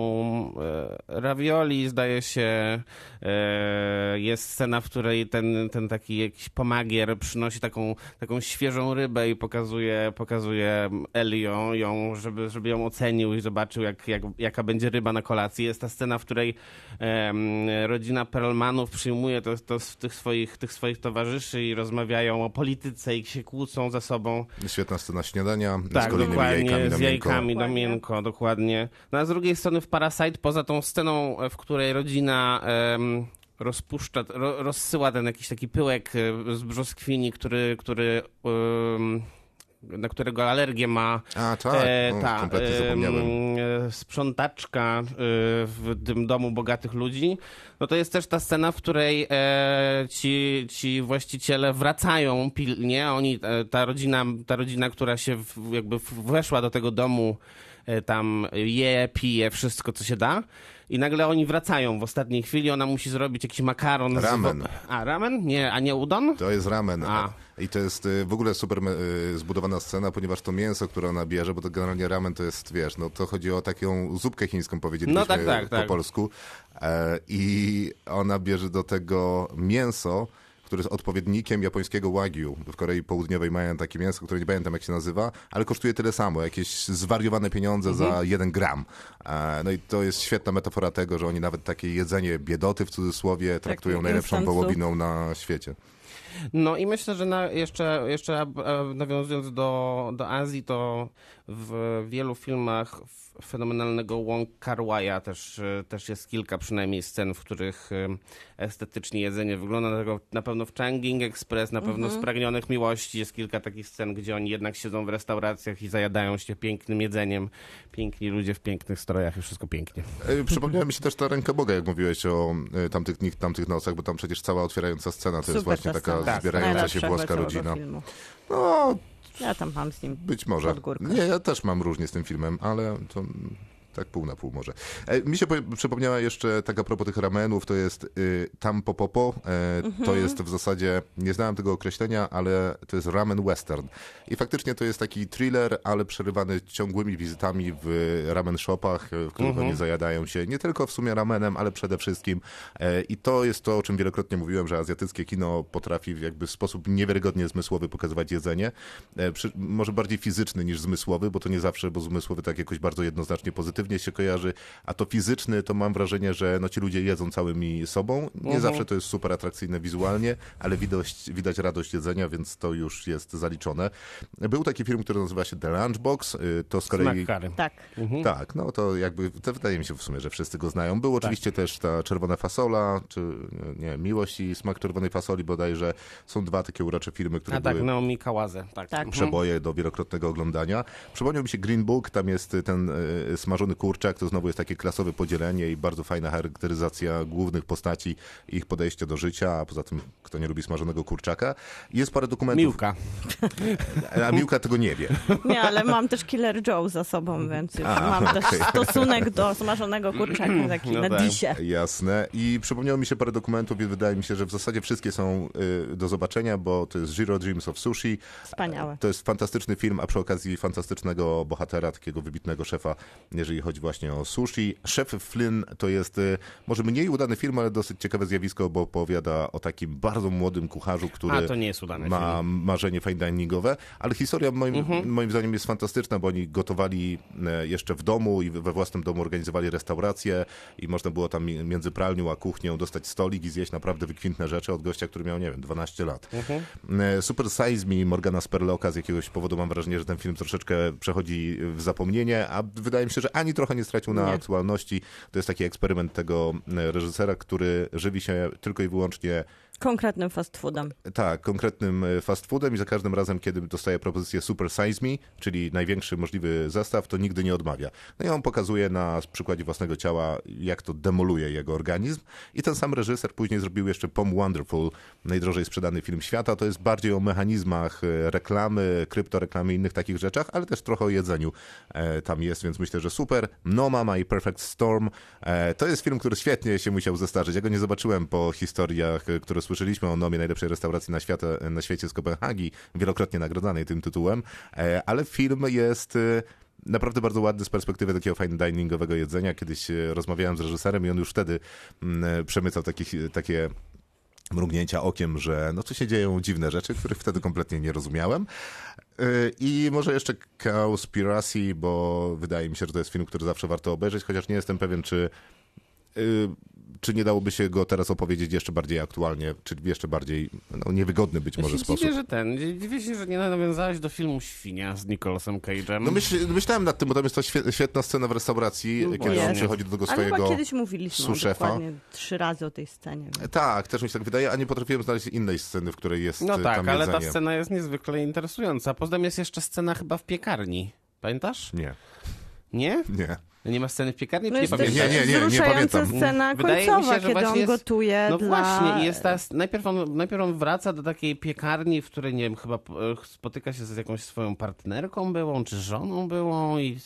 e, ravioli, zdaje się. E, jest scena, w której ten, ten taki jakiś pomagier przynosi taką, taką świeżą rybę i pokazuje, pokazuje Elio ją, żeby, żeby ją ocenił i zobaczył, jak, jak, jaka będzie ryba na kolacji. Jest ta scena, w której e, rodzina Perelmanów przyjmuje to, to tych, swoich, tych swoich towarzyszy i rozmawiają o polityce i się kłócą ze sobą. Świetna scena śniadania tak, z kolejnymi jajkami z jajkami. Do miękko, dokładnie. No a z drugiej strony w Parasite, poza tą sceną, w której rodzina em, rozpuszcza, ro, rozsyła ten jakiś taki pyłek z brzoskwini, który, który em, na którego alergię ma a, tak. e, no, ta e, sprzątaczka w tym domu bogatych ludzi, no to jest też ta scena, w której e, ci, ci właściciele wracają pilnie. Oni, ta rodzina, ta rodzina, która się w, jakby weszła do tego domu, tam je, pije, wszystko co się da i nagle oni wracają w ostatniej chwili, ona musi zrobić jakiś makaron. Ramen. Z... A, ramen? Nie, a nie udon? To jest ramen. A. I to jest w ogóle super zbudowana scena, ponieważ to mięso, które ona bierze, bo to generalnie ramen to jest, wiesz, no to chodzi o taką zupkę chińską, powiedzieliśmy no tak, tak, po tak. polsku. I ona bierze do tego mięso, który jest odpowiednikiem japońskiego wagyu. W Korei Południowej mają takie mięso, które nie pamiętam jak się nazywa, ale kosztuje tyle samo, jakieś zwariowane pieniądze mhm. za jeden gram. No i to jest świetna metafora tego, że oni nawet takie jedzenie biedoty w cudzysłowie traktują tak, najlepszą wołowiną na świecie. No i myślę, że na, jeszcze, jeszcze nawiązując do, do Azji, to w wielu filmach fenomenalnego Wong Kar-wai'a też, też jest kilka przynajmniej scen, w których estetycznie jedzenie wygląda. Dlatego na pewno w Changing Express, na pewno w Spragnionych Miłości jest kilka takich scen, gdzie oni jednak siedzą w restauracjach i zajadają się pięknym jedzeniem. Piękni ludzie w pięknych strojach i wszystko pięknie. Przypomniała mi się też ta Ręka Boga, jak mówiłeś o tamtych dniach, tamtych nocach, bo tam przecież cała otwierająca scena to super jest właśnie ta taka scena. Zbierająca się włoska rodzina. No, ja tam mam z nim. Być może. Nie, ja też mam różnie z tym filmem, ale to tak pół na pół może. E, mi się po- przypomniała jeszcze tak a propos tych ramenów, to jest y, tampopopo. E, mm-hmm. To jest w zasadzie, nie znałem tego określenia, ale to jest ramen western. I faktycznie to jest taki thriller, ale przerywany ciągłymi wizytami w ramen shopach, w których mm-hmm. oni zajadają się nie tylko w sumie ramenem, ale przede wszystkim. E, I to jest to, o czym wielokrotnie mówiłem, że azjatyckie kino potrafi w jakby sposób niewiarygodnie zmysłowy pokazywać jedzenie. E, przy, może bardziej fizyczny niż zmysłowy, bo to nie zawsze, bo zmysłowy tak jakoś bardzo jednoznacznie pozytywny się kojarzy, a to fizyczny, to mam wrażenie, że no ci ludzie jedzą całymi sobą. Nie mhm. zawsze to jest super atrakcyjne wizualnie, ale widać, widać radość jedzenia, więc to już jest zaliczone. Był taki film, który nazywa się The Lunchbox. To z kolei... Tak. Mhm. Tak, no to jakby, to wydaje mi się w sumie, że wszyscy go znają. Był oczywiście tak. też ta Czerwona Fasola, czy nie, Miłość i Smak Czerwonej Fasoli bodajże. Są dwa takie urocze filmy, które a były... tak, Naomi Kawase. Tak. Tak. Przeboje mhm. do wielokrotnego oglądania. Przypomniał mi się Green Book, tam jest ten y, smażony kurczak, to znowu jest takie klasowe podzielenie i bardzo fajna charakteryzacja głównych postaci, ich podejście do życia, a poza tym, kto nie lubi smażonego kurczaka. Jest parę dokumentów. Miłka. A Miłka tego nie wie. Nie, ale mam też Killer Joe za sobą, więc już a, mam okay. też stosunek do smażonego kurczaka taki no na tak. disie. Jasne. I przypomniało mi się parę dokumentów i wydaje mi się, że w zasadzie wszystkie są y, do zobaczenia, bo to jest Jiro Dreams of Sushi. Wspaniałe. To jest fantastyczny film, a przy okazji fantastycznego bohatera, takiego wybitnego szefa, jeżeli chodzi Chodzi właśnie o sushi. Szef Flynn to jest może mniej udany film, ale dosyć ciekawe zjawisko, bo opowiada o takim bardzo młodym kucharzu, który A, to nie jest udany ma film. Marzenie fine diningowe, ale historia moim, mhm. moim zdaniem jest fantastyczna, bo oni gotowali jeszcze w domu i we własnym domu organizowali restaurację i można było tam między pralnią a kuchnią dostać stolik i zjeść naprawdę wykwintne rzeczy od gościa, który miał, nie wiem, dwanaście lat. Mhm. Super Size Me Morgana Spurlocka z jakiegoś powodu mam wrażenie, że ten film troszeczkę przechodzi w zapomnienie, a wydaje mi się, że ani trochę nie stracił na nie. aktualności. To jest taki eksperyment tego reżysera, który żywi się tylko i wyłącznie konkretnym fast foodem. Tak, konkretnym fast foodem i za każdym razem, kiedy dostaje propozycję Super Size Me, czyli największy możliwy zestaw, to nigdy nie odmawia. No i on pokazuje na przykładzie własnego ciała, jak to demoluje jego organizm. I ten sam reżyser później zrobił jeszcze Pom Wonderful, najdrożej sprzedany film świata. To jest bardziej o mechanizmach reklamy, kryptoreklamy i innych takich rzeczach, ale też trochę o jedzeniu tam jest, więc myślę, że super. No Mama i Perfect Storm. To jest film, który świetnie się musiał zestarzeć. Ja go nie zobaczyłem po historiach, które słyszeliśmy o Nomie najlepszej restauracji na, świata, na świecie z Kopenhagi, wielokrotnie nagrodzanej tym tytułem, ale film jest naprawdę bardzo ładny z perspektywy takiego fine diningowego jedzenia. Kiedyś rozmawiałem z reżyserem i on już wtedy przemycał taki, takie mrugnięcia okiem, że no tu się dzieją dziwne rzeczy, których wtedy kompletnie nie rozumiałem. I może jeszcze Cowspiracy, bo wydaje mi się, że to jest film, który zawsze warto obejrzeć, chociaż nie jestem pewien, czy czy nie dałoby się go teraz opowiedzieć jeszcze bardziej aktualnie, czy jeszcze bardziej no, niewygodny być może ja się sposób. Dziwię, że ten, dziwię się, że nie nawiązałeś do filmu Świnia z Nicolasem Cage'em. No myśl, myślałem nad tym, bo tam jest to świetna scena w restauracji, no, kiedy jest. On przychodzi do tego swojego suszefa. Ale kiedyś mówiliśmy dokładnie trzy razy o tej scenie. Więc. Tak, też mi się tak wydaje, a nie potrafiłem znaleźć innej sceny, w której jest no tak, tam jedzenie. No tak, ale ta scena jest niezwykle interesująca. Poza tym jest jeszcze scena chyba w piekarni. Pamiętasz? Nie. Nie? Nie. Nie ma sceny w piekarni, no czy nie pamiętam? Nie, nie, nie, nie pamiętam. Scena wydaje końcowa, mi się, że kiedy on jest, gotuje no dla... właśnie, jest ta, najpierw, on, najpierw on wraca do takiej piekarni, w której, nie wiem, chyba spotyka się z jakąś swoją partnerką byłą, czy żoną byłą i...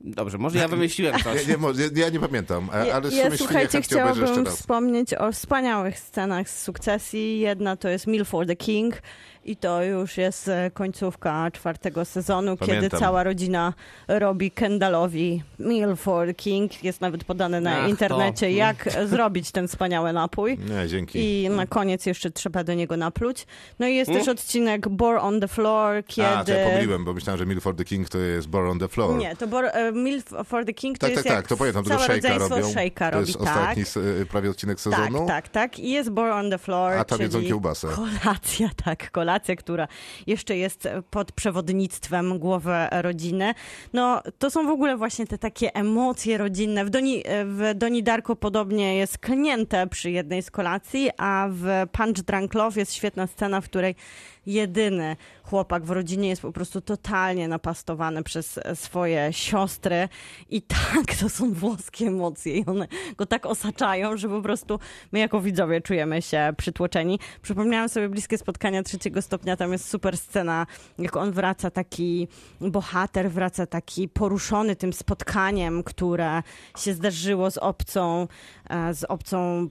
Dobrze, może ja wymyśliłem coś. Ja, nie, ja nie pamiętam, ale ja, ja, słuchajcie, chciałabym wspomnieć o wspaniałych scenach z Sukcesji. Jedna to jest Meal for the King I to już jest końcówka czwartego sezonu, Pamiętam. kiedy cała rodzina robi Kendallowi meal for King. Jest nawet podane na Ach, internecie, no. jak zrobić ten wspaniały napój. Nie, dzięki. I na koniec jeszcze trzeba do niego napluć. No i jest mm. też odcinek Bore on the Floor, kiedy... A, to ja pomyliłem, bo myślałem, że meal for the king to jest Bore on the Floor. Nie, to Bore, uh, meal for the king to tak, jest tak, tak, to pamiętam, tego shake'a robią. Shake'a to robi, jest ostatni tak. prawie odcinek sezonu. Tak, tak, tak. I jest Bore on the Floor, A tam jedzą kiełbasę. Kolacja, tak, kolacja. Która jeszcze jest pod przewodnictwem głowy rodziny. No, to są w ogóle właśnie te takie emocje rodzinne. W Doni, w Doni Darko podobnie jest klnięte przy jednej z kolacji, a w Punch Drunk Love jest świetna scena, w której jedyny chłopak w rodzinie jest po prostu totalnie napastowany przez swoje siostry i tak, to są włoskie emocje i one go tak osaczają, że po prostu my jako widzowie czujemy się przytłoczeni. Przypomniałam sobie Bliskie spotkania trzeciego stopnia, tam jest super scena, jak on wraca taki bohater, wraca taki poruszony tym spotkaniem, które się zdarzyło z obcą, z obcą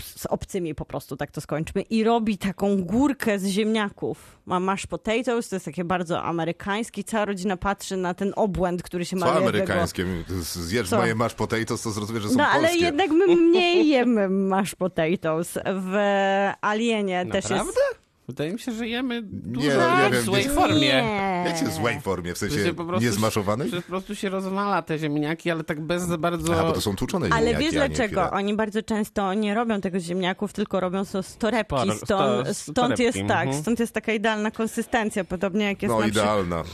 z obcymi po prostu, tak to skończmy. I robi taką górkę z ziemniaków. Ma mashed potatoes, to jest takie bardzo amerykańskie. Cała rodzina patrzy na ten obłęd, który się ma... Co amerykańskie? Zjesz moje mashed potatoes, to zrozumiesz, że są polskie. No ale jednak my mniej jemy mashed potatoes. W Alienie Naprawdę? też jest... Wydaje mi się, że jemy dużo nie, ja wiem, w złej nie, formie. Nie. Wiecie, w złej formie, w sensie niezmaszowanej? Po prostu się rozlala te ziemniaki, ale tak bez za bardzo... A, bo to są tłuczone ziemniaki. Ale wiesz dlaczego? Chwilę. Oni bardzo często nie robią tego z ziemniaków, tylko robią to z torebki. Stąd, sto, sto, stąd jest torebki. tak, stąd jest taka idealna konsystencja, podobnie jak jest... No na idealna.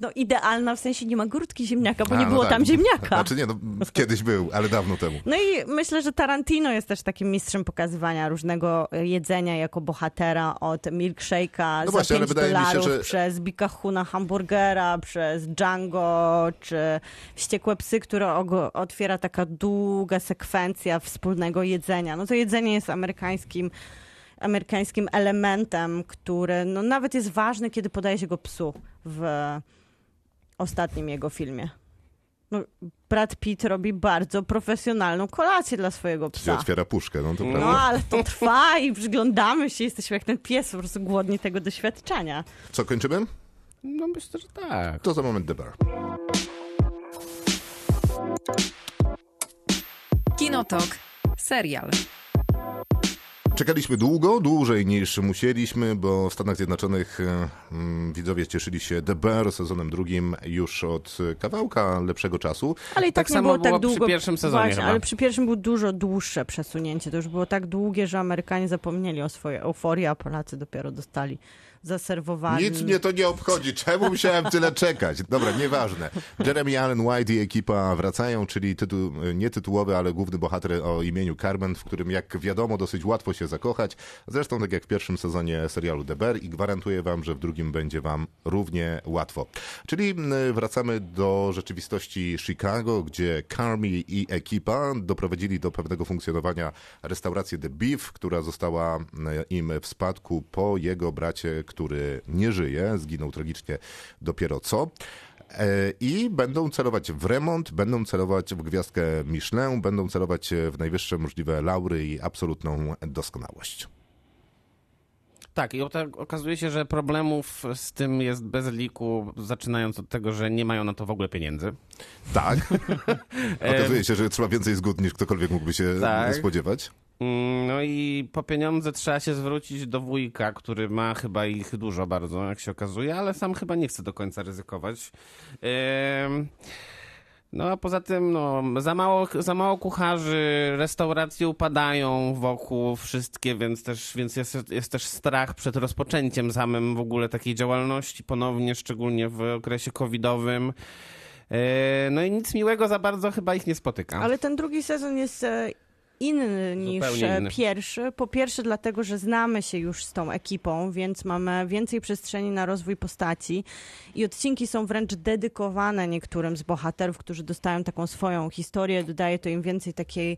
no idealna, w sensie nie ma grudki ziemniaka, bo A, nie było no tak. tam ziemniaka. Znaczy nie, no kiedyś był, ale dawno temu. No i myślę, że Tarantino jest też takim mistrzem pokazywania różnego jedzenia jako bohatera. Od milkshake'a no za pięć dolarów, że... przez Bikahuna hamburgera, przez Django, czy Wściekłe psy, które otwiera taka długa sekwencja wspólnego jedzenia. No to jedzenie jest amerykańskim, amerykańskim elementem, który no nawet jest ważny, kiedy podaje się go psu w ostatnim jego filmie. No, Brad Pitt robi bardzo profesjonalną kolację dla swojego psa. Czyli otwiera puszkę, no to prawda. No, ale to trwa i przyglądamy się, jesteśmy jak ten pies, po prostu głodni tego doświadczenia. Co, kończymy? No myślę, że tak. To za moment The Bar. Kinotok. Serial. Czekaliśmy długo, dłużej niż musieliśmy, bo w Stanach Zjednoczonych mm, widzowie cieszyli się The Bear sezonem drugim już od kawałka lepszego czasu. Ale i tak, tak nie samo było, było tak długo. Przy pierwszym sezonie Właśnie, ale przy pierwszym było dużo dłuższe przesunięcie. To już było tak długie, że Amerykanie zapomnieli o swojej euforii, a Polacy dopiero dostali zaserwowani. Nic mnie to nie obchodzi. Czemu musiałem tyle czekać? Dobra, nieważne. Jeremy Allen White i ekipa wracają, czyli tytuł, nie tytułowy, ale główny bohater o imieniu Carmen, w którym jak wiadomo dosyć łatwo się zakochać. Zresztą tak jak w pierwszym sezonie serialu The Bear i gwarantuję wam, że w drugim będzie wam równie łatwo. Czyli wracamy do rzeczywistości Chicago, gdzie Carmi i ekipa doprowadzili do pewnego funkcjonowania restaurację The Beef, która została im w spadku po jego bracie, który nie żyje, zginął tragicznie dopiero co. I będą celować w remont, będą celować w gwiazdkę Michelin, będą celować w najwyższe możliwe laury i absolutną doskonałość. Tak, i okazuje się, że problemów z tym jest bez liku, zaczynając od tego, że nie mają na to w ogóle pieniędzy. Tak. Okazuje się, że trzeba więcej zgód niż ktokolwiek mógłby się tak. spodziewać. No i po pieniądze trzeba się zwrócić do wujka, który ma chyba ich dużo bardzo, jak się okazuje, ale sam chyba nie chce do końca ryzykować. Yy... No a poza tym no, za mało, za mało kucharzy, restauracje upadają wokół wszystkie, więc też więc jest, jest też strach przed rozpoczęciem samym w ogóle takiej działalności ponownie, szczególnie w okresie covidowym. Yy... No i nic miłego za bardzo chyba ich nie spotyka. Ale ten drugi sezon jest... inny niż inny. pierwszy. Po pierwsze dlatego, że znamy się już z tą ekipą, więc mamy więcej przestrzeni na rozwój postaci i odcinki są wręcz dedykowane niektórym z bohaterów, którzy dostają taką swoją historię. Dodaje to im więcej takiej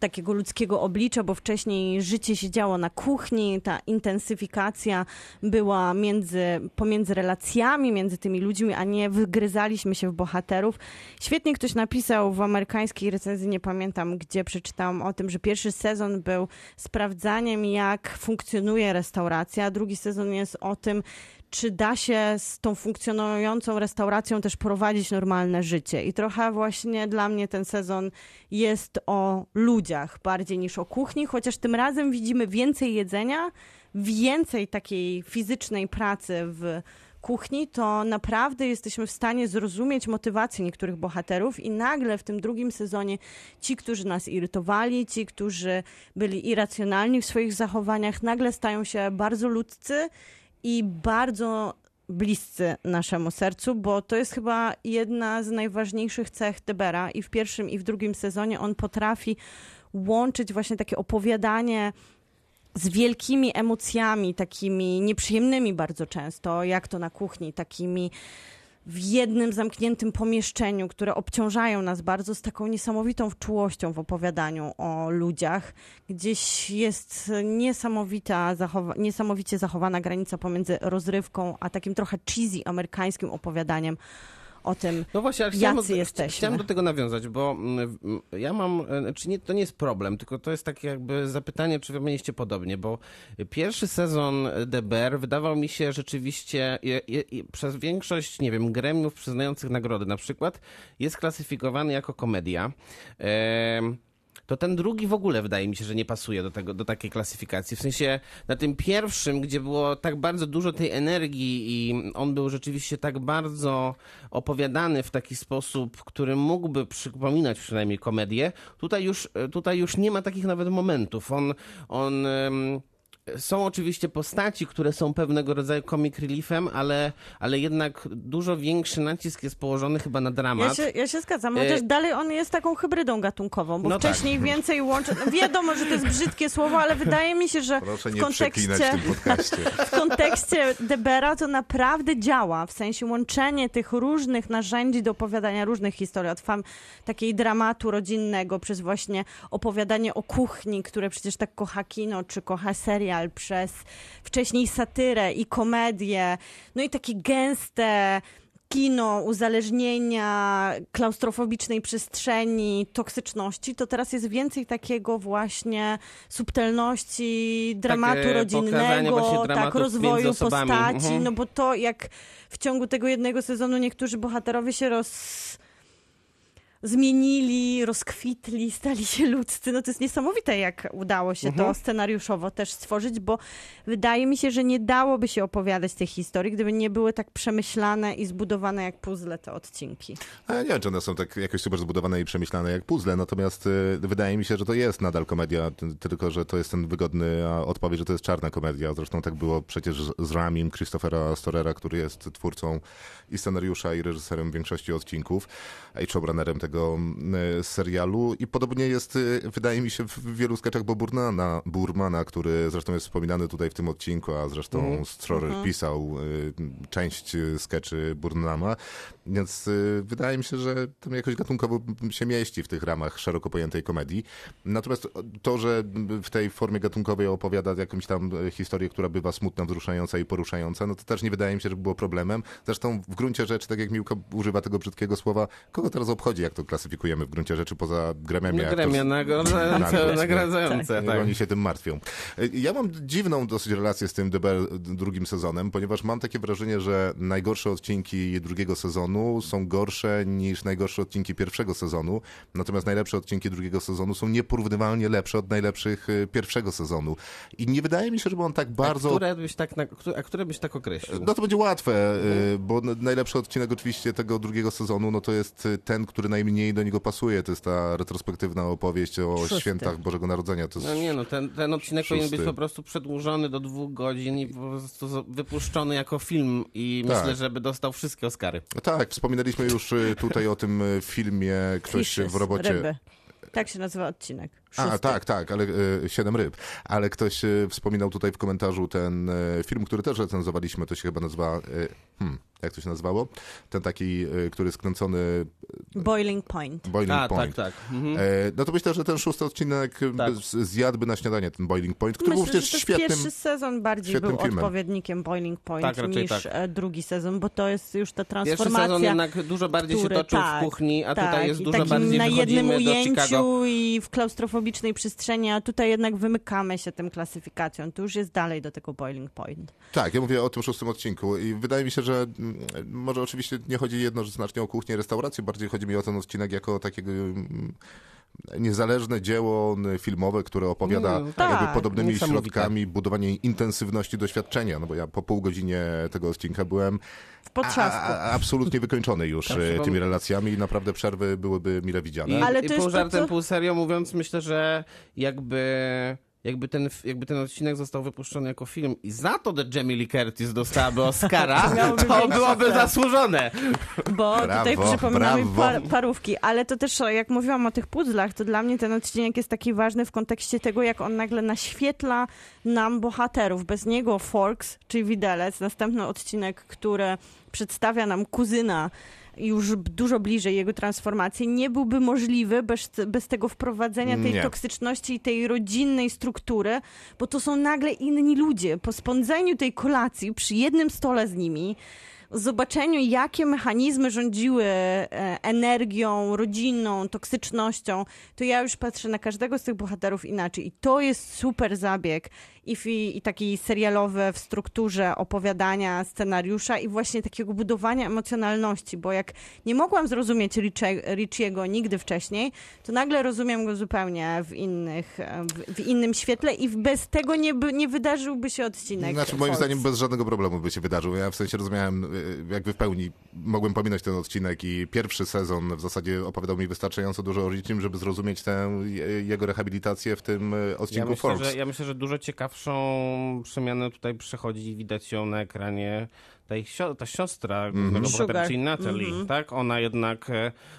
takiego ludzkiego oblicza, bo wcześniej życie się działo na kuchni, ta intensyfikacja była między, pomiędzy relacjami, między tymi ludźmi, a nie wgryzaliśmy się w bohaterów. Świetnie ktoś napisał w amerykańskiej recenzji, nie pamiętam gdzie, przeczytałam o tym, że pierwszy sezon był sprawdzaniem, jak funkcjonuje restauracja, a drugi sezon jest o tym, czy da się z tą funkcjonującą restauracją też prowadzić normalne życie. I trochę właśnie dla mnie ten sezon jest o ludziach bardziej niż o kuchni, chociaż tym razem widzimy więcej jedzenia, więcej takiej fizycznej pracy w kuchni, to naprawdę jesteśmy w stanie zrozumieć motywację niektórych bohaterów i nagle w tym drugim sezonie ci, którzy nas irytowali, ci, którzy byli irracjonalni w swoich zachowaniach, nagle stają się bardzo ludzcy i bardzo bliscy naszemu sercu, bo to jest chyba jedna z najważniejszych cech Debera i w pierwszym i w drugim sezonie on potrafi łączyć właśnie takie opowiadanie z wielkimi emocjami, takimi nieprzyjemnymi bardzo często, jak to na kuchni, takimi w jednym zamkniętym pomieszczeniu, które obciążają nas bardzo, z taką niesamowitą czułością w opowiadaniu o ludziach. Gdzieś jest niesamowita, zachowa- niesamowicie zachowana granica pomiędzy rozrywką a takim trochę cheesy amerykańskim opowiadaniem o tym, no właśnie, ale jacy chciałem, jesteśmy. Chciałem do tego nawiązać, bo ja mam, czy nie, to nie jest problem, tylko to jest takie jakby zapytanie, czy wy mieliście podobnie, bo pierwszy sezon D B R wydawał mi się rzeczywiście je, je, je, przez większość, nie wiem, gremiów przyznających nagrody na przykład, jest klasyfikowany jako komedia. Ehm, to ten drugi w ogóle wydaje mi się, że nie pasuje do tego, do takiej klasyfikacji. W sensie na tym pierwszym, gdzie było tak bardzo dużo tej energii i on był rzeczywiście tak bardzo opowiadany w taki sposób, który mógłby przypominać przynajmniej komedię, tutaj już, tutaj już nie ma takich nawet momentów. On... on Są oczywiście postaci, które są pewnego rodzaju comic reliefem, ale, ale jednak dużo większy nacisk jest położony chyba na dramat. Ja się, ja się zgadzam, chociaż y... dalej on jest taką hybrydą gatunkową, bo no wcześniej tak. Więcej łączy... No wiadomo, że to jest brzydkie słowo, ale wydaje mi się, że Proszę w kontekście w kontekście Debera to naprawdę działa, w sensie łączenie tych różnych narzędzi do opowiadania różnych historii, od fam... takiej dramatu rodzinnego, przez właśnie opowiadanie o kuchni, które przecież tak kocha kino, czy kocha serial, przez wcześniej satyrę i komedię, no i takie gęste kino uzależnienia, klaustrofobicznej przestrzeni, toksyczności, to teraz jest więcej takiego właśnie subtelności, dramatu tak, rodzinnego, tak, rozwoju postaci, mhm. no bo to jak w ciągu tego jednego sezonu niektórzy bohaterowie się roz... zmienili, rozkwitli, stali się ludzcy. No to jest niesamowite, jak udało się mhm. to scenariuszowo też stworzyć, bo wydaje mi się, że nie dałoby się opowiadać tej historii, gdyby nie były tak przemyślane i zbudowane jak puzzle te odcinki. A ja nie wiem, czy one są tak jakoś super zbudowane i przemyślane jak puzzle, natomiast y, wydaje mi się, że to jest nadal komedia, tylko że to jest ten wygodny odpowiedź, że to jest czarna komedia. Zresztą tak było przecież z Ramim Christophera Storera, który jest twórcą i scenariusza, i reżyserem większości odcinków, i showrunnerem tego serialu i podobnie jest, wydaje mi się, w wielu skeczach Boba Burnana, Burmana, który zresztą jest wspominany tutaj w tym odcinku, a zresztą mm. Strorer mm-hmm. pisał y, część skeczy Burnama, więc y, wydaje mi się, że tam jakoś gatunkowo się mieści w tych ramach szeroko pojętej komedii. Natomiast to, że w tej formie gatunkowej opowiada jakąś tam historię, która bywa smutna, wzruszająca i poruszająca, no to też nie wydaje mi się, że było problemem. Zresztą w gruncie rzeczy, tak jak Miłka używa tego brzydkiego słowa, kogo teraz obchodzi, jak to klasyfikujemy w gruncie rzeczy poza gremiami. No, gremia nagradzające. Tak. Oni się tym martwią. Ja mam dziwną dosyć relację z tym D B R drugim sezonem, ponieważ mam takie wrażenie, że najgorsze odcinki drugiego sezonu są gorsze niż najgorsze odcinki pierwszego sezonu, natomiast najlepsze odcinki drugiego sezonu są nieporównywalnie lepsze od najlepszych pierwszego sezonu. I nie wydaje mi się, żeby on tak bardzo... A które byś tak, na... A które byś tak określił? No to będzie łatwe, mhm. bo najlepszy odcinek oczywiście tego drugiego sezonu, no to jest ten, który najmniej mniej do niego pasuje. To jest ta retrospektywna opowieść o szósty. Świętach Bożego Narodzenia. To jest no nie no, ten, ten odcinek szósty. Powinien być po prostu przedłużony do dwóch godzin i po prostu wypuszczony jako film i tak. Myślę, żeby dostał wszystkie Oscary. No tak, wspominaliśmy już tutaj o tym filmie Ktoś Fishes, w robocie. Ryby. Tak się nazywa odcinek. Szósty. A, tak, tak, ale y, Siedem ryb. Ale ktoś y, wspominał tutaj w komentarzu ten y, film, który też recenzowaliśmy, to się chyba nazywa, y, hmm, jak to się nazywało? Ten taki, y, który skręcony... Boiling Point. Boiling A, Point. tak, tak. Mhm. Y, no to myślę, że ten szósty odcinek tak. zjadłby na śniadanie ten Boiling Point, który myślę, był przecież świetnym pierwszy sezon bardziej był filmem. odpowiednikiem Boiling Point tak, niż tak. drugi sezon, bo to jest już ta transformacja. Pierwszy sezon jednak dużo bardziej który, się toczył tak, w kuchni, a tak, tutaj jest dużo bardziej na jednym ujęciu i w klaustrofobii przestrzeni, a tutaj jednak wymykamy się tym klasyfikacją. To już jest dalej do tego Boiling Point. Tak, ja mówię o tym szóstym odcinku i wydaje mi się, że może oczywiście nie chodzi jednoznacznie o kuchnię i restaurację, bardziej chodzi mi o ten odcinek jako takiego niezależne dzieło filmowe, które opowiada mm, tak, jakby podobnymi środkami budowanie intensywności doświadczenia, no bo ja po pół godzinie tego odcinka byłem w potrzasku. A, a, absolutnie wykończony już tymi relacjami i naprawdę przerwy byłyby mile widziane. I, Ale to i pół żartem, to... pół serio mówiąc, myślę, że jakby... Jakby ten, jakby ten odcinek został wypuszczony jako film i za to The Jamie Lee Curtis dostałaby Oscara, to byłoby zasłużone. Bo brawo, tutaj przypominamy par, parówki, ale to też jak mówiłam o tych puzzlach, to dla mnie ten odcinek jest taki ważny w kontekście tego, jak on nagle naświetla nam bohaterów. Bez niego Forks, czyli Widelec, następny odcinek, który przedstawia nam kuzyna już dużo bliżej jego transformacji, nie byłby możliwy bez, bez tego wprowadzenia tej nie. toksyczności i tej rodzinnej struktury, bo to są nagle inni ludzie. Po spędzeniu tej kolacji przy jednym stole z nimi, zobaczeniu, jakie mechanizmy rządziły energią, rodziną, toksycznością, to ja już patrzę na każdego z tych bohaterów inaczej. I to jest super zabieg i, i taki serialowy w strukturze opowiadania, scenariusza i właśnie takiego budowania emocjonalności, bo jak nie mogłam zrozumieć Richiego nigdy wcześniej, to nagle rozumiem go zupełnie w, innych, w, w innym świetle i bez tego nie, nie wydarzyłby się odcinek. Znaczy moim Fox. zdaniem bez żadnego problemu by się wydarzył. Ja w sensie rozumiałem jakby w pełni, mogłem pominąć ten odcinek i pierwszy sezon w zasadzie opowiadał mi wystarczająco dużo o Richim, żeby zrozumieć tę jego rehabilitację w tym odcinku ja myślę, Fox. Że, ja myślę, że dużo ciekawszą przemianę tutaj przechodzi, widać ją na ekranie. Ta, ich, ta siostra, mm-hmm. czyli Natalie, mm-hmm. tak? Ona jednak,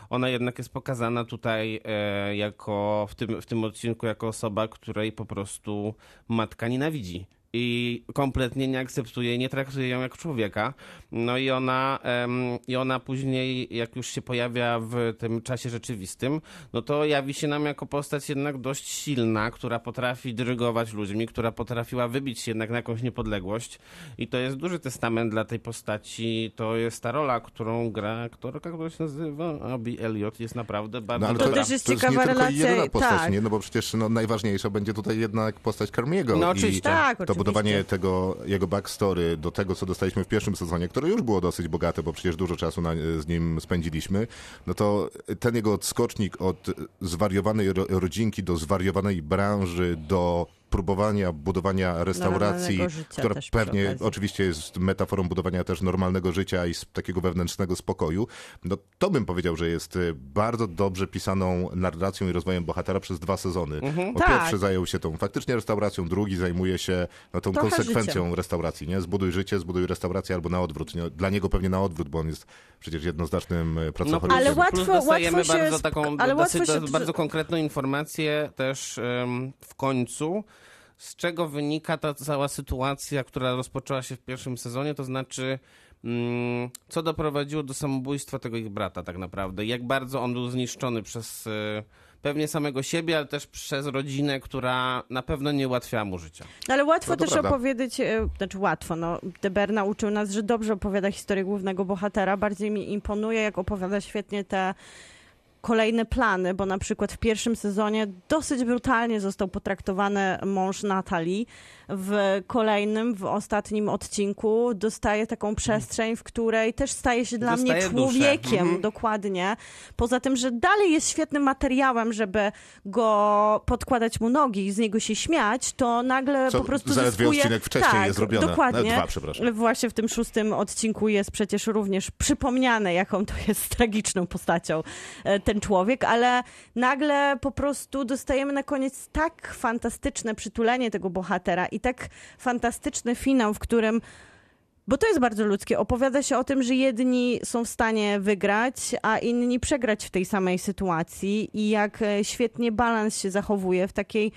ona jednak jest pokazana tutaj e, jako w tym, w tym odcinku jako osoba, której po prostu matka nienawidzi. I kompletnie nie akceptuje, nie traktuje ją jak człowieka. No i ona, em, i ona później, jak już się pojawia w tym czasie rzeczywistym, no to jawi się nam jako postać jednak dość silna, która potrafi dyrygować ludźmi, która potrafiła wybić się jednak na jakąś niepodległość. I to jest duży testament dla tej postaci. To jest ta rola, którą gra aktorka, która się nazywa Abby Elliot, jest naprawdę bardzo no, ale to dobra. To też jest to ciekawa jest nie relacja. Tylko jedna postać, tak. nie? No bo przecież no, najważniejsza będzie tutaj jednak postać Carmiego. No oczywiście. I... Tak, oczywiście. Budowanie tego, jego backstory do tego, co dostaliśmy w pierwszym sezonie, które już było dosyć bogate, bo przecież dużo czasu na, z nim spędziliśmy, no to ten jego odskocznik od zwariowanej ro, rodzinki do zwariowanej branży, do próbowania budowania restauracji, która pewnie prowadzę. oczywiście jest metaforą budowania też normalnego życia i takiego wewnętrznego spokoju, no to bym powiedział, że jest bardzo dobrze pisaną narracją i rozwojem bohatera przez dwa sezony. Mhm, bo tak. Pierwszy zajął się tą faktycznie restauracją, drugi zajmuje się no, tą Trochę konsekwencją życiem. restauracji. Nie? Zbuduj życie, zbuduj restaurację albo na odwrót. Nie? Dla niego pewnie na odwrót, bo on jest przecież jednoznacznym pracocholikiem. No, ale łatwo, łatwo się... Bardzo taką, ale dosyć, łatwo się... bardzo konkretną informację też um, w końcu, z czego wynika ta cała sytuacja, która rozpoczęła się w pierwszym sezonie, to znaczy mm, co doprowadziło do samobójstwa tego ich brata tak naprawdę. Jak bardzo on był zniszczony przez y, pewnie samego siebie, ale też przez rodzinę, która na pewno nie ułatwiała mu życia. No ale łatwo no też prawda. opowiedzieć, y, znaczy łatwo, no De Boer nauczył nas, że dobrze opowiada historię głównego bohatera. Bardziej mi imponuje, jak opowiada świetnie te kolejne plany, bo na przykład w pierwszym sezonie dosyć brutalnie został potraktowany mąż Natalii. W kolejnym, w ostatnim odcinku dostaje taką przestrzeń, w której też staje się dla dostaje mnie człowiekiem. Mhm. Dokładnie. Poza tym, że dalej jest świetnym materiałem, żeby go podkładać mu nogi i z niego się śmiać, to nagle Co, po prostu zaledwie zyskuje... odcinek wcześniej tak, jest zrobione. Dokładnie. Dwa, przepraszam. Właśnie w tym szóstym odcinku jest przecież również przypomniane, jaką to jest tragiczną postacią ten człowiek, ale nagle po prostu dostajemy na koniec tak fantastyczne przytulenie tego bohatera i tak fantastyczny finał, w którym Bo to jest bardzo ludzkie. Opowiada się o tym, że jedni są w stanie wygrać, a inni przegrać w tej samej sytuacji i jak świetnie balans się zachowuje w takiej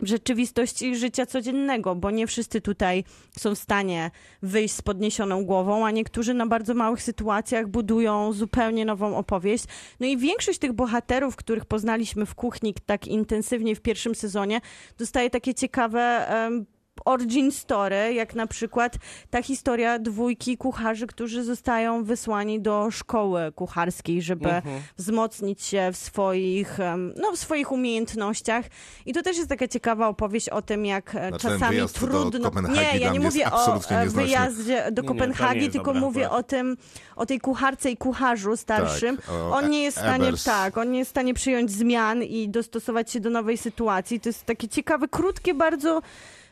rzeczywistości życia codziennego, bo nie wszyscy tutaj są w stanie wyjść z podniesioną głową, a niektórzy na bardzo małych sytuacjach budują zupełnie nową opowieść. No i większość tych bohaterów, których poznaliśmy w kuchni tak intensywnie w pierwszym sezonie, dostaje takie ciekawe um, origin story, jak na przykład ta historia dwójki kucharzy, którzy zostają wysłani do szkoły kucharskiej, żeby uh-huh. wzmocnić się w swoich, no, w swoich umiejętnościach. I to też jest taka ciekawa opowieść o tym, jak znaczy, czasami trudno... Nie, ja nie mówię o wyjazdzie do Kopenhagi, nie, nie tylko dobra, mówię tak. o tym, o tej kucharce i kucharzu starszym. Tak, on nie jest w stanie, tak, on nie jest w stanie przyjąć zmian i dostosować się do nowej sytuacji. To jest takie ciekawe, krótkie bardzo...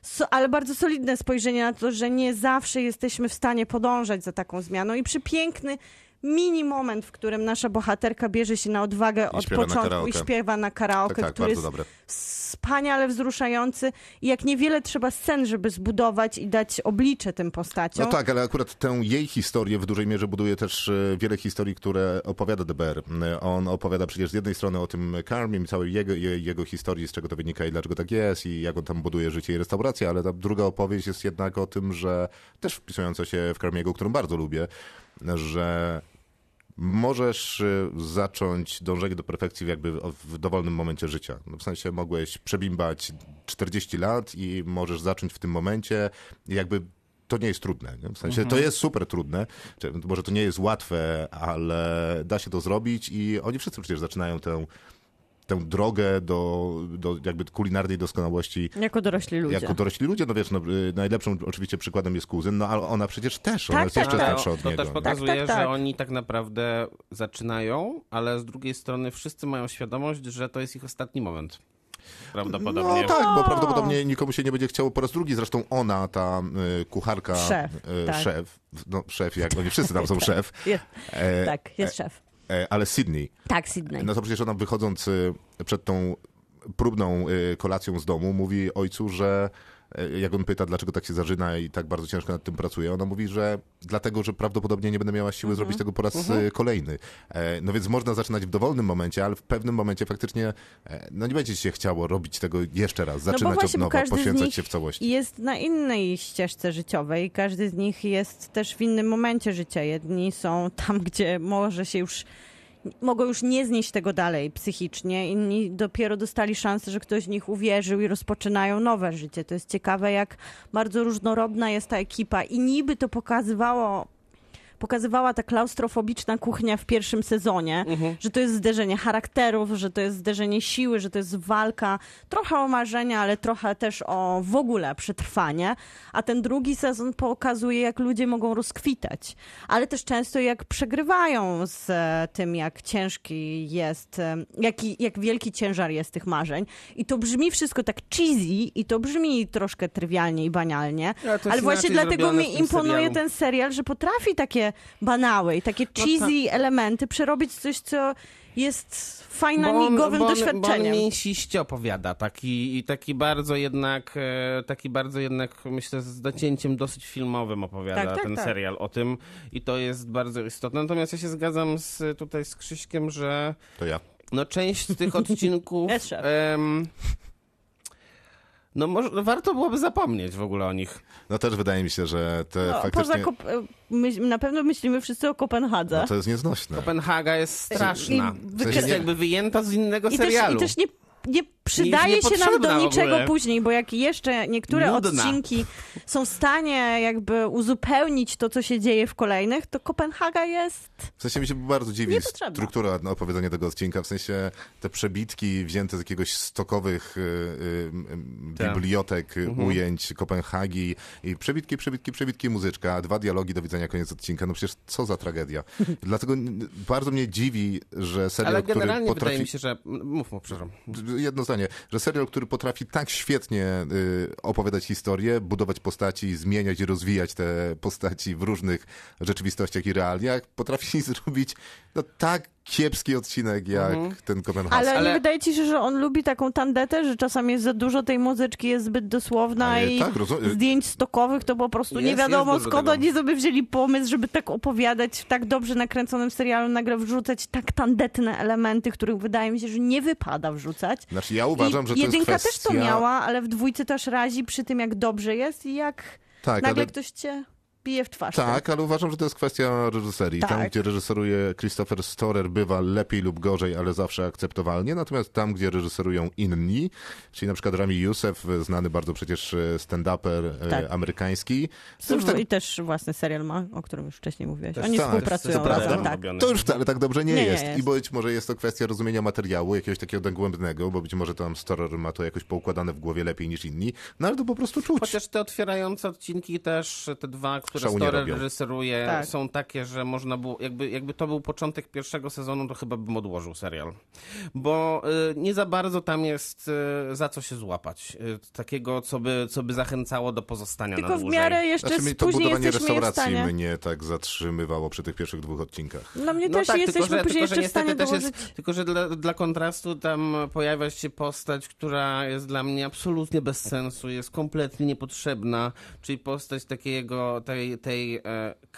So, ale bardzo solidne spojrzenie na to, że nie zawsze jesteśmy w stanie podążać za taką zmianą i przepiękny mini moment, w którym nasza bohaterka bierze się na odwagę I od początku i śpiewa na karaoke, tak, tak, który jest dobre. Wspaniale wzruszający i jak niewiele trzeba scen, żeby zbudować i dać oblicze tym postaciom. No tak, ale akurat tę jej historię w dużej mierze buduje też wiele historii, które opowiada D B R. On opowiada przecież z jednej strony o tym Karmim, całej jego, jego historii, z czego to wynika i dlaczego tak jest i jak on tam buduje życie i restaurację, ale ta druga opowieść jest jednak o tym, że też wpisująca się w Karmiego, którą bardzo lubię, że możesz zacząć dążenie do perfekcji jakby w dowolnym momencie życia. W sensie mogłeś przebimbać czterdzieści lat i możesz zacząć w tym momencie jakby to nie jest trudne. Nie? W sensie mhm. to jest super trudne, może to nie jest łatwe, ale da się to zrobić i oni wszyscy przecież zaczynają tę tę drogę do, do jakby kulinarnej doskonałości. Jako dorośli ludzie. Jako dorośli ludzie, no wiesz, no, najlepszym oczywiście przykładem jest kuzyn, no ale ona przecież też, tak, ona jest tak, jeszcze tak. starsza od to niego. To też pokazuje, tak, tak, tak. że oni tak naprawdę zaczynają, ale z drugiej strony wszyscy mają świadomość, że to jest ich ostatni moment. Prawdopodobnie. No tak, bo prawdopodobnie nikomu się nie będzie chciało po raz drugi. Zresztą ona, ta y, kucharka, szef, y, tak. szef, no szef, jak oni wszyscy tam są szef. Jest, e, tak, jest szef. Ale Sydney. Tak, Sydney. No to przecież ona wychodząc przed tą próbną kolacją z domu mówi ojcu, że jak on pyta, dlaczego tak się zarzyna i tak bardzo ciężko nad tym pracuje, ona mówi, że dlatego, że prawdopodobnie nie będę miała siły mm-hmm. zrobić tego po raz mm-hmm. kolejny. No więc można zaczynać w dowolnym momencie, ale w pewnym momencie faktycznie no nie będzie się chciało robić tego jeszcze raz, zaczynać no bo właśnie, od nowa, bo poświęcać się w całości. Jest na innej ścieżce życiowej, każdy z nich jest też w innym momencie życia. Jedni są tam, gdzie może się już mogą już nie znieść tego dalej psychicznie. Inni dopiero dostali szansę, że ktoś z nich uwierzył i rozpoczynają nowe życie. To jest ciekawe, jak bardzo różnorodna jest ta ekipa. I niby to pokazywało, pokazywała ta klaustrofobiczna kuchnia w pierwszym sezonie, mhm. że to jest zderzenie charakterów, że to jest zderzenie siły, że to jest walka trochę o marzenia, ale trochę też o w ogóle przetrwanie. A ten drugi sezon pokazuje, jak ludzie mogą rozkwitać, ale też często jak przegrywają z tym, jak ciężki jest, jaki, jak wielki ciężar jest tych marzeń. I to brzmi wszystko tak cheesy i to brzmi troszkę trywialnie i banialnie, ale właśnie dlatego mi imponuje serialu. ten serial, że potrafi takie banały i takie cheesy no elementy przerobić coś, co jest fajnamigowym doświadczeniem. Bo on mięsiście opowiada, taki, i taki bardzo jednak, taki bardzo jednak myślę z docięciem dosyć filmowym opowiada tak, tak, ten tak. serial o tym i to jest bardzo istotne. Natomiast ja się zgadzam z, tutaj z Krzyśkiem, że to ja. No część z tych odcinków um, no może, warto byłoby zapomnieć w ogóle o nich. No też wydaje mi się, że te no, faktycznie... Poza Kop... My, na pewno myślimy wszyscy o Kopenhadze. No to jest nieznośne. Kopenhaga jest straszna. I, w sensie jest nie... jakby wyjęta z innego I serialu. Też, I też nie... nie przydaje nie, nie się nam do niczego później, bo jak jeszcze niektóre Nudna. odcinki są w stanie jakby uzupełnić to, co się dzieje w kolejnych, to Kopenhaga jest w sensie mi się bardzo dziwi struktura opowiedzenia tego odcinka, w sensie te przebitki wzięte z jakiegoś stokowych y, y, bibliotek mhm. ujęć Kopenhagi i przebitki, przebitki, przebitki, muzyczka, dwa dialogi, do widzenia, koniec odcinka. No przecież co za tragedia. Dlatego bardzo mnie dziwi, że serial, Ale generalnie który potrafi... wydaje mi się, że... Mów, mów, przepraszam. Jedno zdanie, że serial, który potrafi tak świetnie y, opowiadać historię, budować postaci, zmieniać i rozwijać te postaci w różnych rzeczywistościach i realiach, potrafi zrobić no, tak kiepski odcinek jak mhm. ten Kopenhagen. Ale, Ale nie wydaje ci się, że on lubi taką tandetę, że czasami jest za dużo tej muzyczki, jest zbyt dosłowna nie, i tak, rozum- zdjęć stokowych to po prostu jest, nie wiadomo skąd oni sobie wzięli pomysł, żeby tak opowiadać w tak dobrze nakręconym serialu, nagle wrzucać tak tandetne elementy, których wydaje mi się, że nie wypada wrzucać. Znaczy ja uważam, I że to jest kwestia... Jedynka też to miała, ale w dwójce też razi przy tym, jak dobrze jest i jak tak, nagle ale... ktoś cię... bije w twarz. Tak, tak, ale uważam, że to jest kwestia reżyserii. Tak. Tam, gdzie reżyseruje Christopher Storer, bywa lepiej lub gorzej, ale zawsze akceptowalnie. Natomiast tam, gdzie reżyserują inni, czyli na przykład Rami Youssef, znany bardzo przecież stand-uper tak. amerykański. To już tak... I też własny serial ma, o którym już wcześniej mówiłeś. Oni tak, współpracują. To, prawda, tak. to już wcale tak dobrze nie, nie jest. jest. I być może jest to kwestia rozumienia materiału, jakiegoś takiego dogłębnego, bo być może tam Storer ma to jakoś poukładane w głowie lepiej niż inni. No ale to po prostu czuć. Chociaż te otwierające odcinki też, te dwa, które Storer reżyseruje, tak. są takie, że można było, jakby, jakby to był początek pierwszego sezonu, to chyba bym odłożył serial. Bo y, nie za bardzo tam jest y, za co się złapać. Y, takiego, co by, co by zachęcało do pozostania Tylko na dłużej. Tylko w miarę jeszcze znaczy, to budowanie restauracji mnie tak zatrzymywało przy tych pierwszych dwóch odcinkach. No mnie no też tak, jesteśmy tylko, że, później tylko, że jeszcze w stanie też jest, Tylko, że dla, dla kontrastu tam pojawia się postać, która jest dla mnie absolutnie bez sensu, jest kompletnie niepotrzebna, czyli postać takiego tej, tej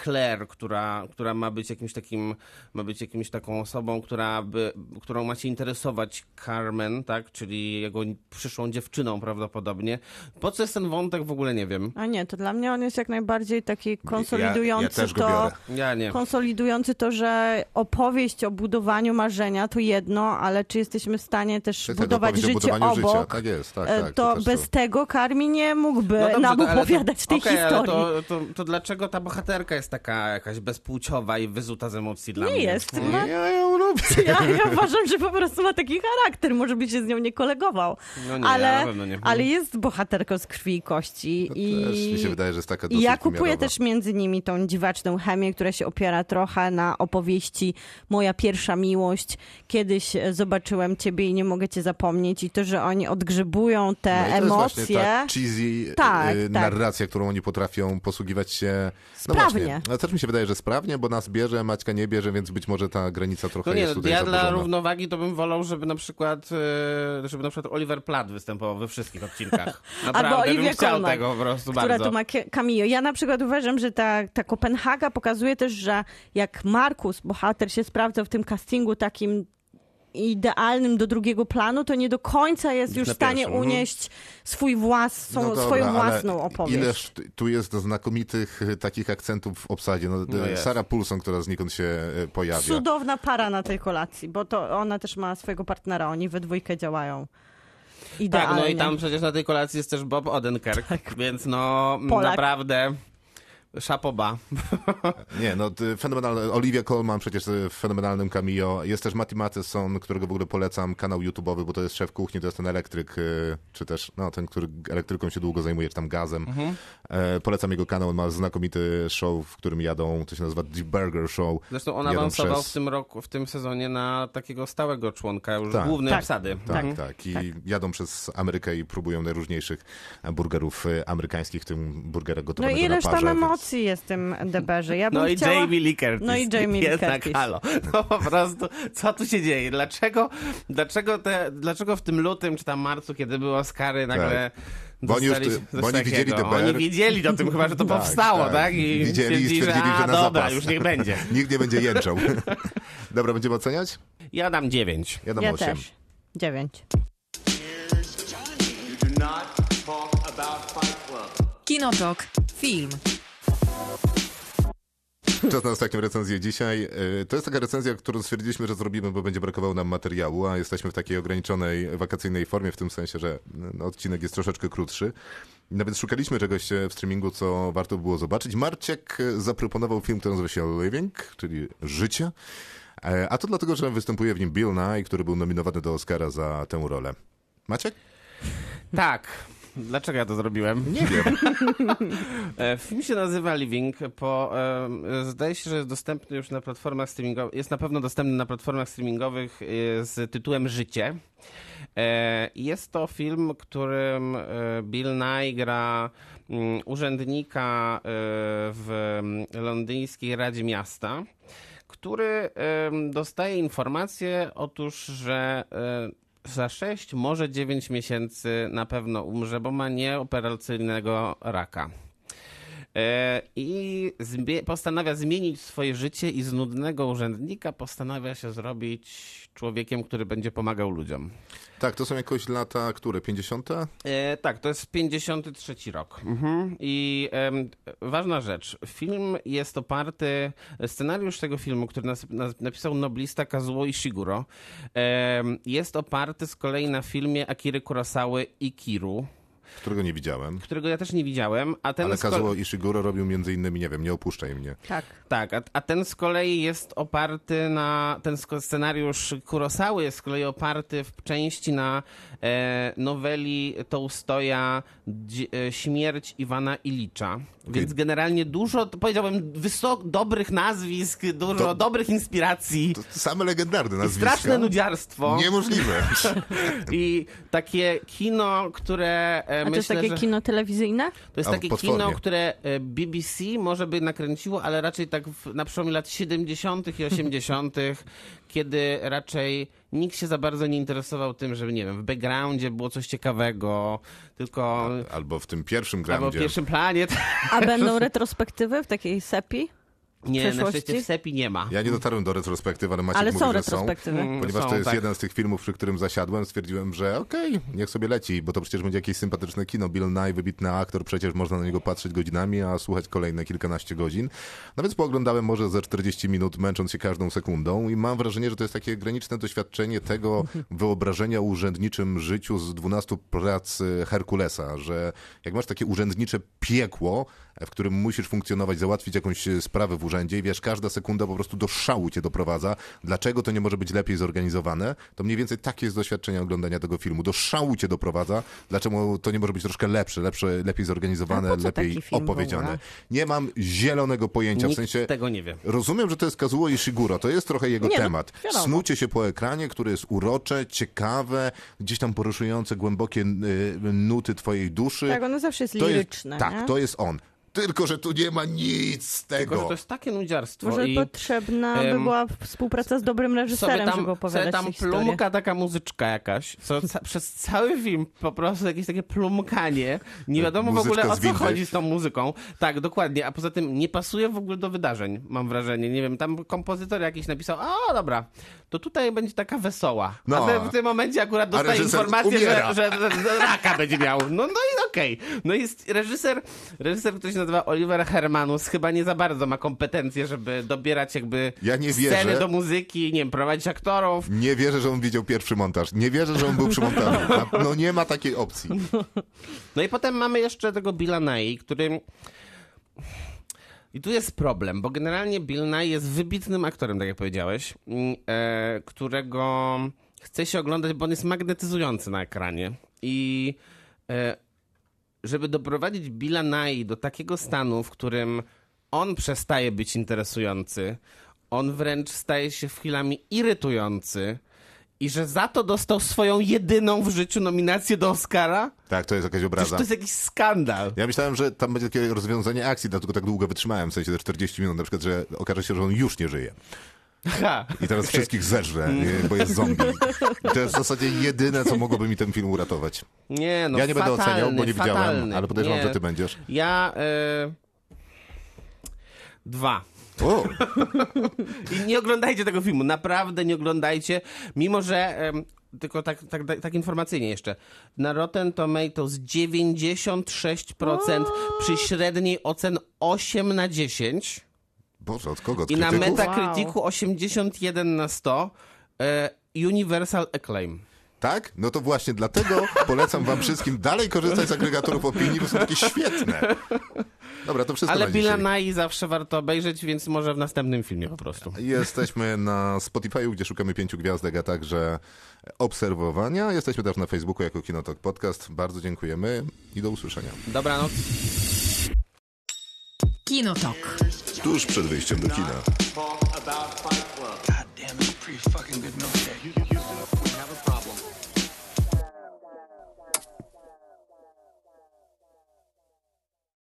Claire, która, która ma być jakimś takim, ma być jakimś taką osobą, która by, którą ma się interesować Carmen, tak? Czyli jego przyszłą dziewczyną prawdopodobnie. Po co jest ten wątek, w ogóle nie wiem. A nie, to dla mnie on jest jak najbardziej taki konsolidujący ja, ja to, ja nie. konsolidujący to, że opowieść o budowaniu marzenia to jedno, ale czy jesteśmy w stanie też Ty budować życie obok, życia. Tak jest, tak, tak, to, to bez to. tego Carmen nie mógłby no dobrze, nam opowiadać to, tej okay, historii. Ale to, to, to dlaczego ta bohaterka jest taka jakaś bezpłciowa i wyzuta z emocji dla nie mnie? Nie jest. No, ja, ja ją lubię. Ja, ja uważam, że po prostu ma taki charakter. Może by się z nią nie kolegował. No nie, ale, na pewno nie. ale jest bohaterką z krwi i kości. No i też mi się wydaje, że jest taka dosyć ja kupuję miarowa. też między nimi tą dziwaczną chemię, która się opiera trochę na opowieści Moja pierwsza miłość. Kiedyś zobaczyłem ciebie i nie mogę cię zapomnieć. I to, że oni odgrzebują te no emocje. To jest ta cheesy tak, y, narracja, tak. którą oni potrafią posługiwać się... No sprawnie. Właśnie, też mi się wydaje, że sprawnie, bo nas bierze, Maćka nie bierze, więc być może ta granica trochę no nie, jest tutaj ja zaburzona. Dla równowagi to bym wolał, żeby na przykład żeby na przykład Oliver Platt występował we wszystkich odcinkach. Albo Olivia Colman, tego po prostu która bardzo. tu ma cameo. Ja na przykład uważam, że ta, ta Kopenhaga pokazuje też, że jak Markus, bohater, się sprawdza w tym castingu takim idealnym do drugiego planu, to nie do końca jest już w stanie unieść swój włas, no dobra, swoją własną opowieść. Ileż tu jest znakomitych takich akcentów w obsadzie. No, no Sarah Paulson, która znikąd się pojawia. Cudowna para na tej kolacji, bo to ona też ma swojego partnera, oni we dwójkę działają. Idealnie. Tak, no i tam przecież na tej kolacji jest też Bob Odenkirk, tak. więc no Polak. naprawdę... Szapoba. Nie, no fenomenalne. Olivia Colman przecież w fenomenalnym cameo. Jest też Matty Matheson, którego w ogóle polecam, kanał YouTube'owy, bo to jest szef kuchni, to jest ten elektryk, czy też no, ten, który elektryką się długo zajmuje, czy tam gazem. Mhm. E, polecam jego kanał, on ma znakomity show, w którym jadą, to się nazywa The Burger Show. Zresztą on awansował przez... w tym roku, w tym sezonie na takiego stałego członka już tak, głównej tak, obsady. Tak, mhm. tak. I tak. jadą przez Amerykę i próbują najróżniejszych burgerów amerykańskich, w tym burgera gotowanego no i na parze. Jest tym deberze. Ja bym no, i chciała... Jamie Lee Curtis. no i Jamie Lee Curtis. Jednak halo. No po prostu, co tu się dzieje? Dlaczego, dlaczego, te, dlaczego w tym lutym, czy tam marcu, kiedy były Oscary, nagle... Tak. Bo oni, już, bo oni widzieli The Bear. Oni wiedzieli o tym chyba, że to tak, powstało, tak? tak? I widzieli i stwierdzili, że, a, że na dobra, zapas. już niech będzie. Nikt nie będzie jęczał. Dobra, będziemy oceniać? Ja dam dziewięć. Ja dam ja osiem. Też. dziewięć. Kinotok. Film. Czas na ostatnią recenzję dzisiaj. To jest taka recenzja, którą stwierdziliśmy, że zrobimy, bo będzie brakowało nam materiału, a jesteśmy w takiej ograniczonej wakacyjnej formie, w tym sensie, że odcinek jest troszeczkę krótszy. Nawet szukaliśmy czegoś w streamingu, co warto było zobaczyć. Marciek zaproponował film, który nazywa się Living, czyli Życie. A to dlatego, że występuje w nim Bill Nye, który był nominowany do Oscara za tę rolę. Maciek? Tak. Dlaczego ja to zrobiłem? Nie wiem. Film się nazywa Living. Po, zdaje się, że jest dostępny już na platformach streamingowych. Jest na pewno dostępny na platformach streamingowych z tytułem Życie. Jest to film, którym Bill Nye gra urzędnika w londyńskiej Radzie Miasta, który dostaje informację, otóż, że za sześć, może dziewięć miesięcy na pewno umrze, bo ma nieoperacyjnego raka. I zbie- postanawia zmienić swoje życie i z nudnego urzędnika postanawia się zrobić człowiekiem, który będzie pomagał ludziom. Tak, to są jakoś lata, które? pięćdziesiąte? E, tak, to jest pięćdziesiąty trzeci rok. Mhm. I e, ważna rzecz. Film jest oparty, scenariusz tego filmu, który nas, nas, napisał noblista Kazuo Ishiguro, e, jest oparty z kolei na filmie Akiry Kurosawy Ikiru. Którego nie widziałem. Którego ja też nie widziałem. A ten Ale Kazuo kolei... Ishiguro robił między innymi, nie wiem, Nie opuszczaj mnie. Tak. Tak, a, a ten z kolei jest oparty na... Ten scenariusz Kurosawy jest z kolei oparty w części na e, noweli Tołstoja dź, e, Śmierć Iwana Ilicza. Okay. Więc generalnie dużo, powiedziałbym, wysok, dobrych nazwisk, dużo to, dobrych inspiracji. To same legendarne nazwiska. I straszne nudziarstwo. Niemożliwe. I takie kino, które... E, A Myślę, to jest takie że... kino telewizyjne? To jest A, takie potwornie. kino, które B B C może by nakręciło, ale raczej tak w, na przełomie lat siedemdziesiątych i osiemdziesiątych, kiedy raczej nikt się za bardzo nie interesował tym, żeby, nie wiem, w backgroundzie było coś ciekawego, tylko... Albo w tym pierwszym groundzie. Albo w pierwszym planie. A będą retrospektywy w takiej sepi? Nie, na szczęście w sepi nie ma. Ja nie dotarłem do retrospektyw, ale Maciek ale mówi, są że są. Ponieważ są, to jest tak. jeden z tych filmów, przy którym zasiadłem, stwierdziłem, że okej, okay, niech sobie leci, bo to przecież będzie jakieś sympatyczne kino. Bill Nye, wybitny aktor, przecież można na niego patrzeć godzinami, a słuchać kolejne kilkanaście godzin. No więc pooglądałem może ze czterdzieści minut, męcząc się każdą sekundą i mam wrażenie, że to jest takie graniczne doświadczenie tego wyobrażenia o urzędniczym życiu z dwunastu prac Herkulesa, że jak masz takie urzędnicze piekło, w którym musisz funkcjonować, załatwić jakąś sprawę w urzędzie i wiesz, każda sekunda po prostu do szału cię doprowadza. Dlaczego to nie może być lepiej zorganizowane? To mniej więcej takie jest doświadczenie oglądania tego filmu. Do szału cię doprowadza. Dlaczego to nie może być troszkę lepsze, lepsze lepiej zorganizowane, lepiej opowiedziane? Nie mam zielonego pojęcia. Nikt w sensie tego nie wie. Rozumiem, że to jest Kazuo Ishiguro. To jest trochę jego nie, temat. No, Snucie się po ekranie, które jest urocze, ciekawe, gdzieś tam poruszujące głębokie y, nuty twojej duszy. Tak, ono zawsze jest liryczne. Tak, nie? To jest on. Tylko, że tu nie ma nic z tego. Tylko, że to jest takie nudziarstwo. Może i, potrzebna by um, była współpraca z dobrym reżyserem, tam, żeby opowiadać tam plumka, taka muzyczka jakaś. Co, ca- przez cały film po prostu jakieś takie plumkanie. Nie wiadomo Muzyczka w ogóle, o co chodzi z tą muzyką. Tak, dokładnie. A poza tym nie pasuje w ogóle do wydarzeń, mam wrażenie. Nie wiem, tam kompozytor jakiś napisał, a dobra, to tutaj będzie taka wesoła. No, a w tym momencie akurat dostaje informację, że, że raka będzie miał. No, no i okej. Okay. No i reżyser, reżyser ktoś nazywa Oliver Hermanus, chyba nie za bardzo ma kompetencje, żeby dobierać jakby ja nie sceny wierzę. do muzyki, nie wiem, prowadzić aktorów. Nie wierzę, że on widział pierwszy montaż. Nie wierzę, że on był przy montażu. No nie ma takiej opcji. No i potem mamy jeszcze tego Billa Nye, który... I tu jest problem, bo generalnie Bill Nye jest wybitnym aktorem, tak jak powiedziałeś, którego chce się oglądać, bo on jest magnetyzujący na ekranie. I... żeby doprowadzić Billa Nye do takiego stanu, w którym on przestaje być interesujący, on wręcz staje się chwilami irytujący i że za to dostał swoją jedyną w życiu nominację do Oscara? Tak, to jest jakaś obraza. Przecież to jest jakiś skandal. Ja myślałem, że tam będzie takie rozwiązanie akcji, dlatego tak długo wytrzymałem, w sensie te czterdzieści minut, na przykład, że okaże się, że on już nie żyje. Aha. I teraz okay. wszystkich zeżrę, bo jest zombie. I to jest w zasadzie jedyne, co mogłoby mi ten film uratować. Nie, no, ja nie fatalny, będę oceniał, bo nie fatalny. widziałem, ale podejrzewam, nie. że ty będziesz. Ja... Yy... Dwa. O. I nie oglądajcie tego filmu, naprawdę nie oglądajcie, mimo że... Yy... Tylko tak, tak, tak informacyjnie jeszcze. Na Rotten Tomatoes dziewięćdziesiąt sześć procent przy średniej ocen osiem na dziesięć. Boże, od kogo? Od I krytyków? Na Metacriticu wow. osiemdziesiąt jeden na sto y, Universal Acclaim. Tak? No to właśnie dlatego polecam wam wszystkim dalej korzystać z agregatorów opinii, bo są takie świetne. Dobra, to wszystko. Ale Billa Nye zawsze warto obejrzeć, więc może w następnym filmie po prostu. Jesteśmy na Spotify, gdzie szukamy pięciu gwiazdek, a także obserwowania. Jesteśmy też na Facebooku jako Kinotok Podcast. Bardzo dziękujemy i do usłyszenia. Dobranoc. Kinotok. Tuż przed wyjściem do kina.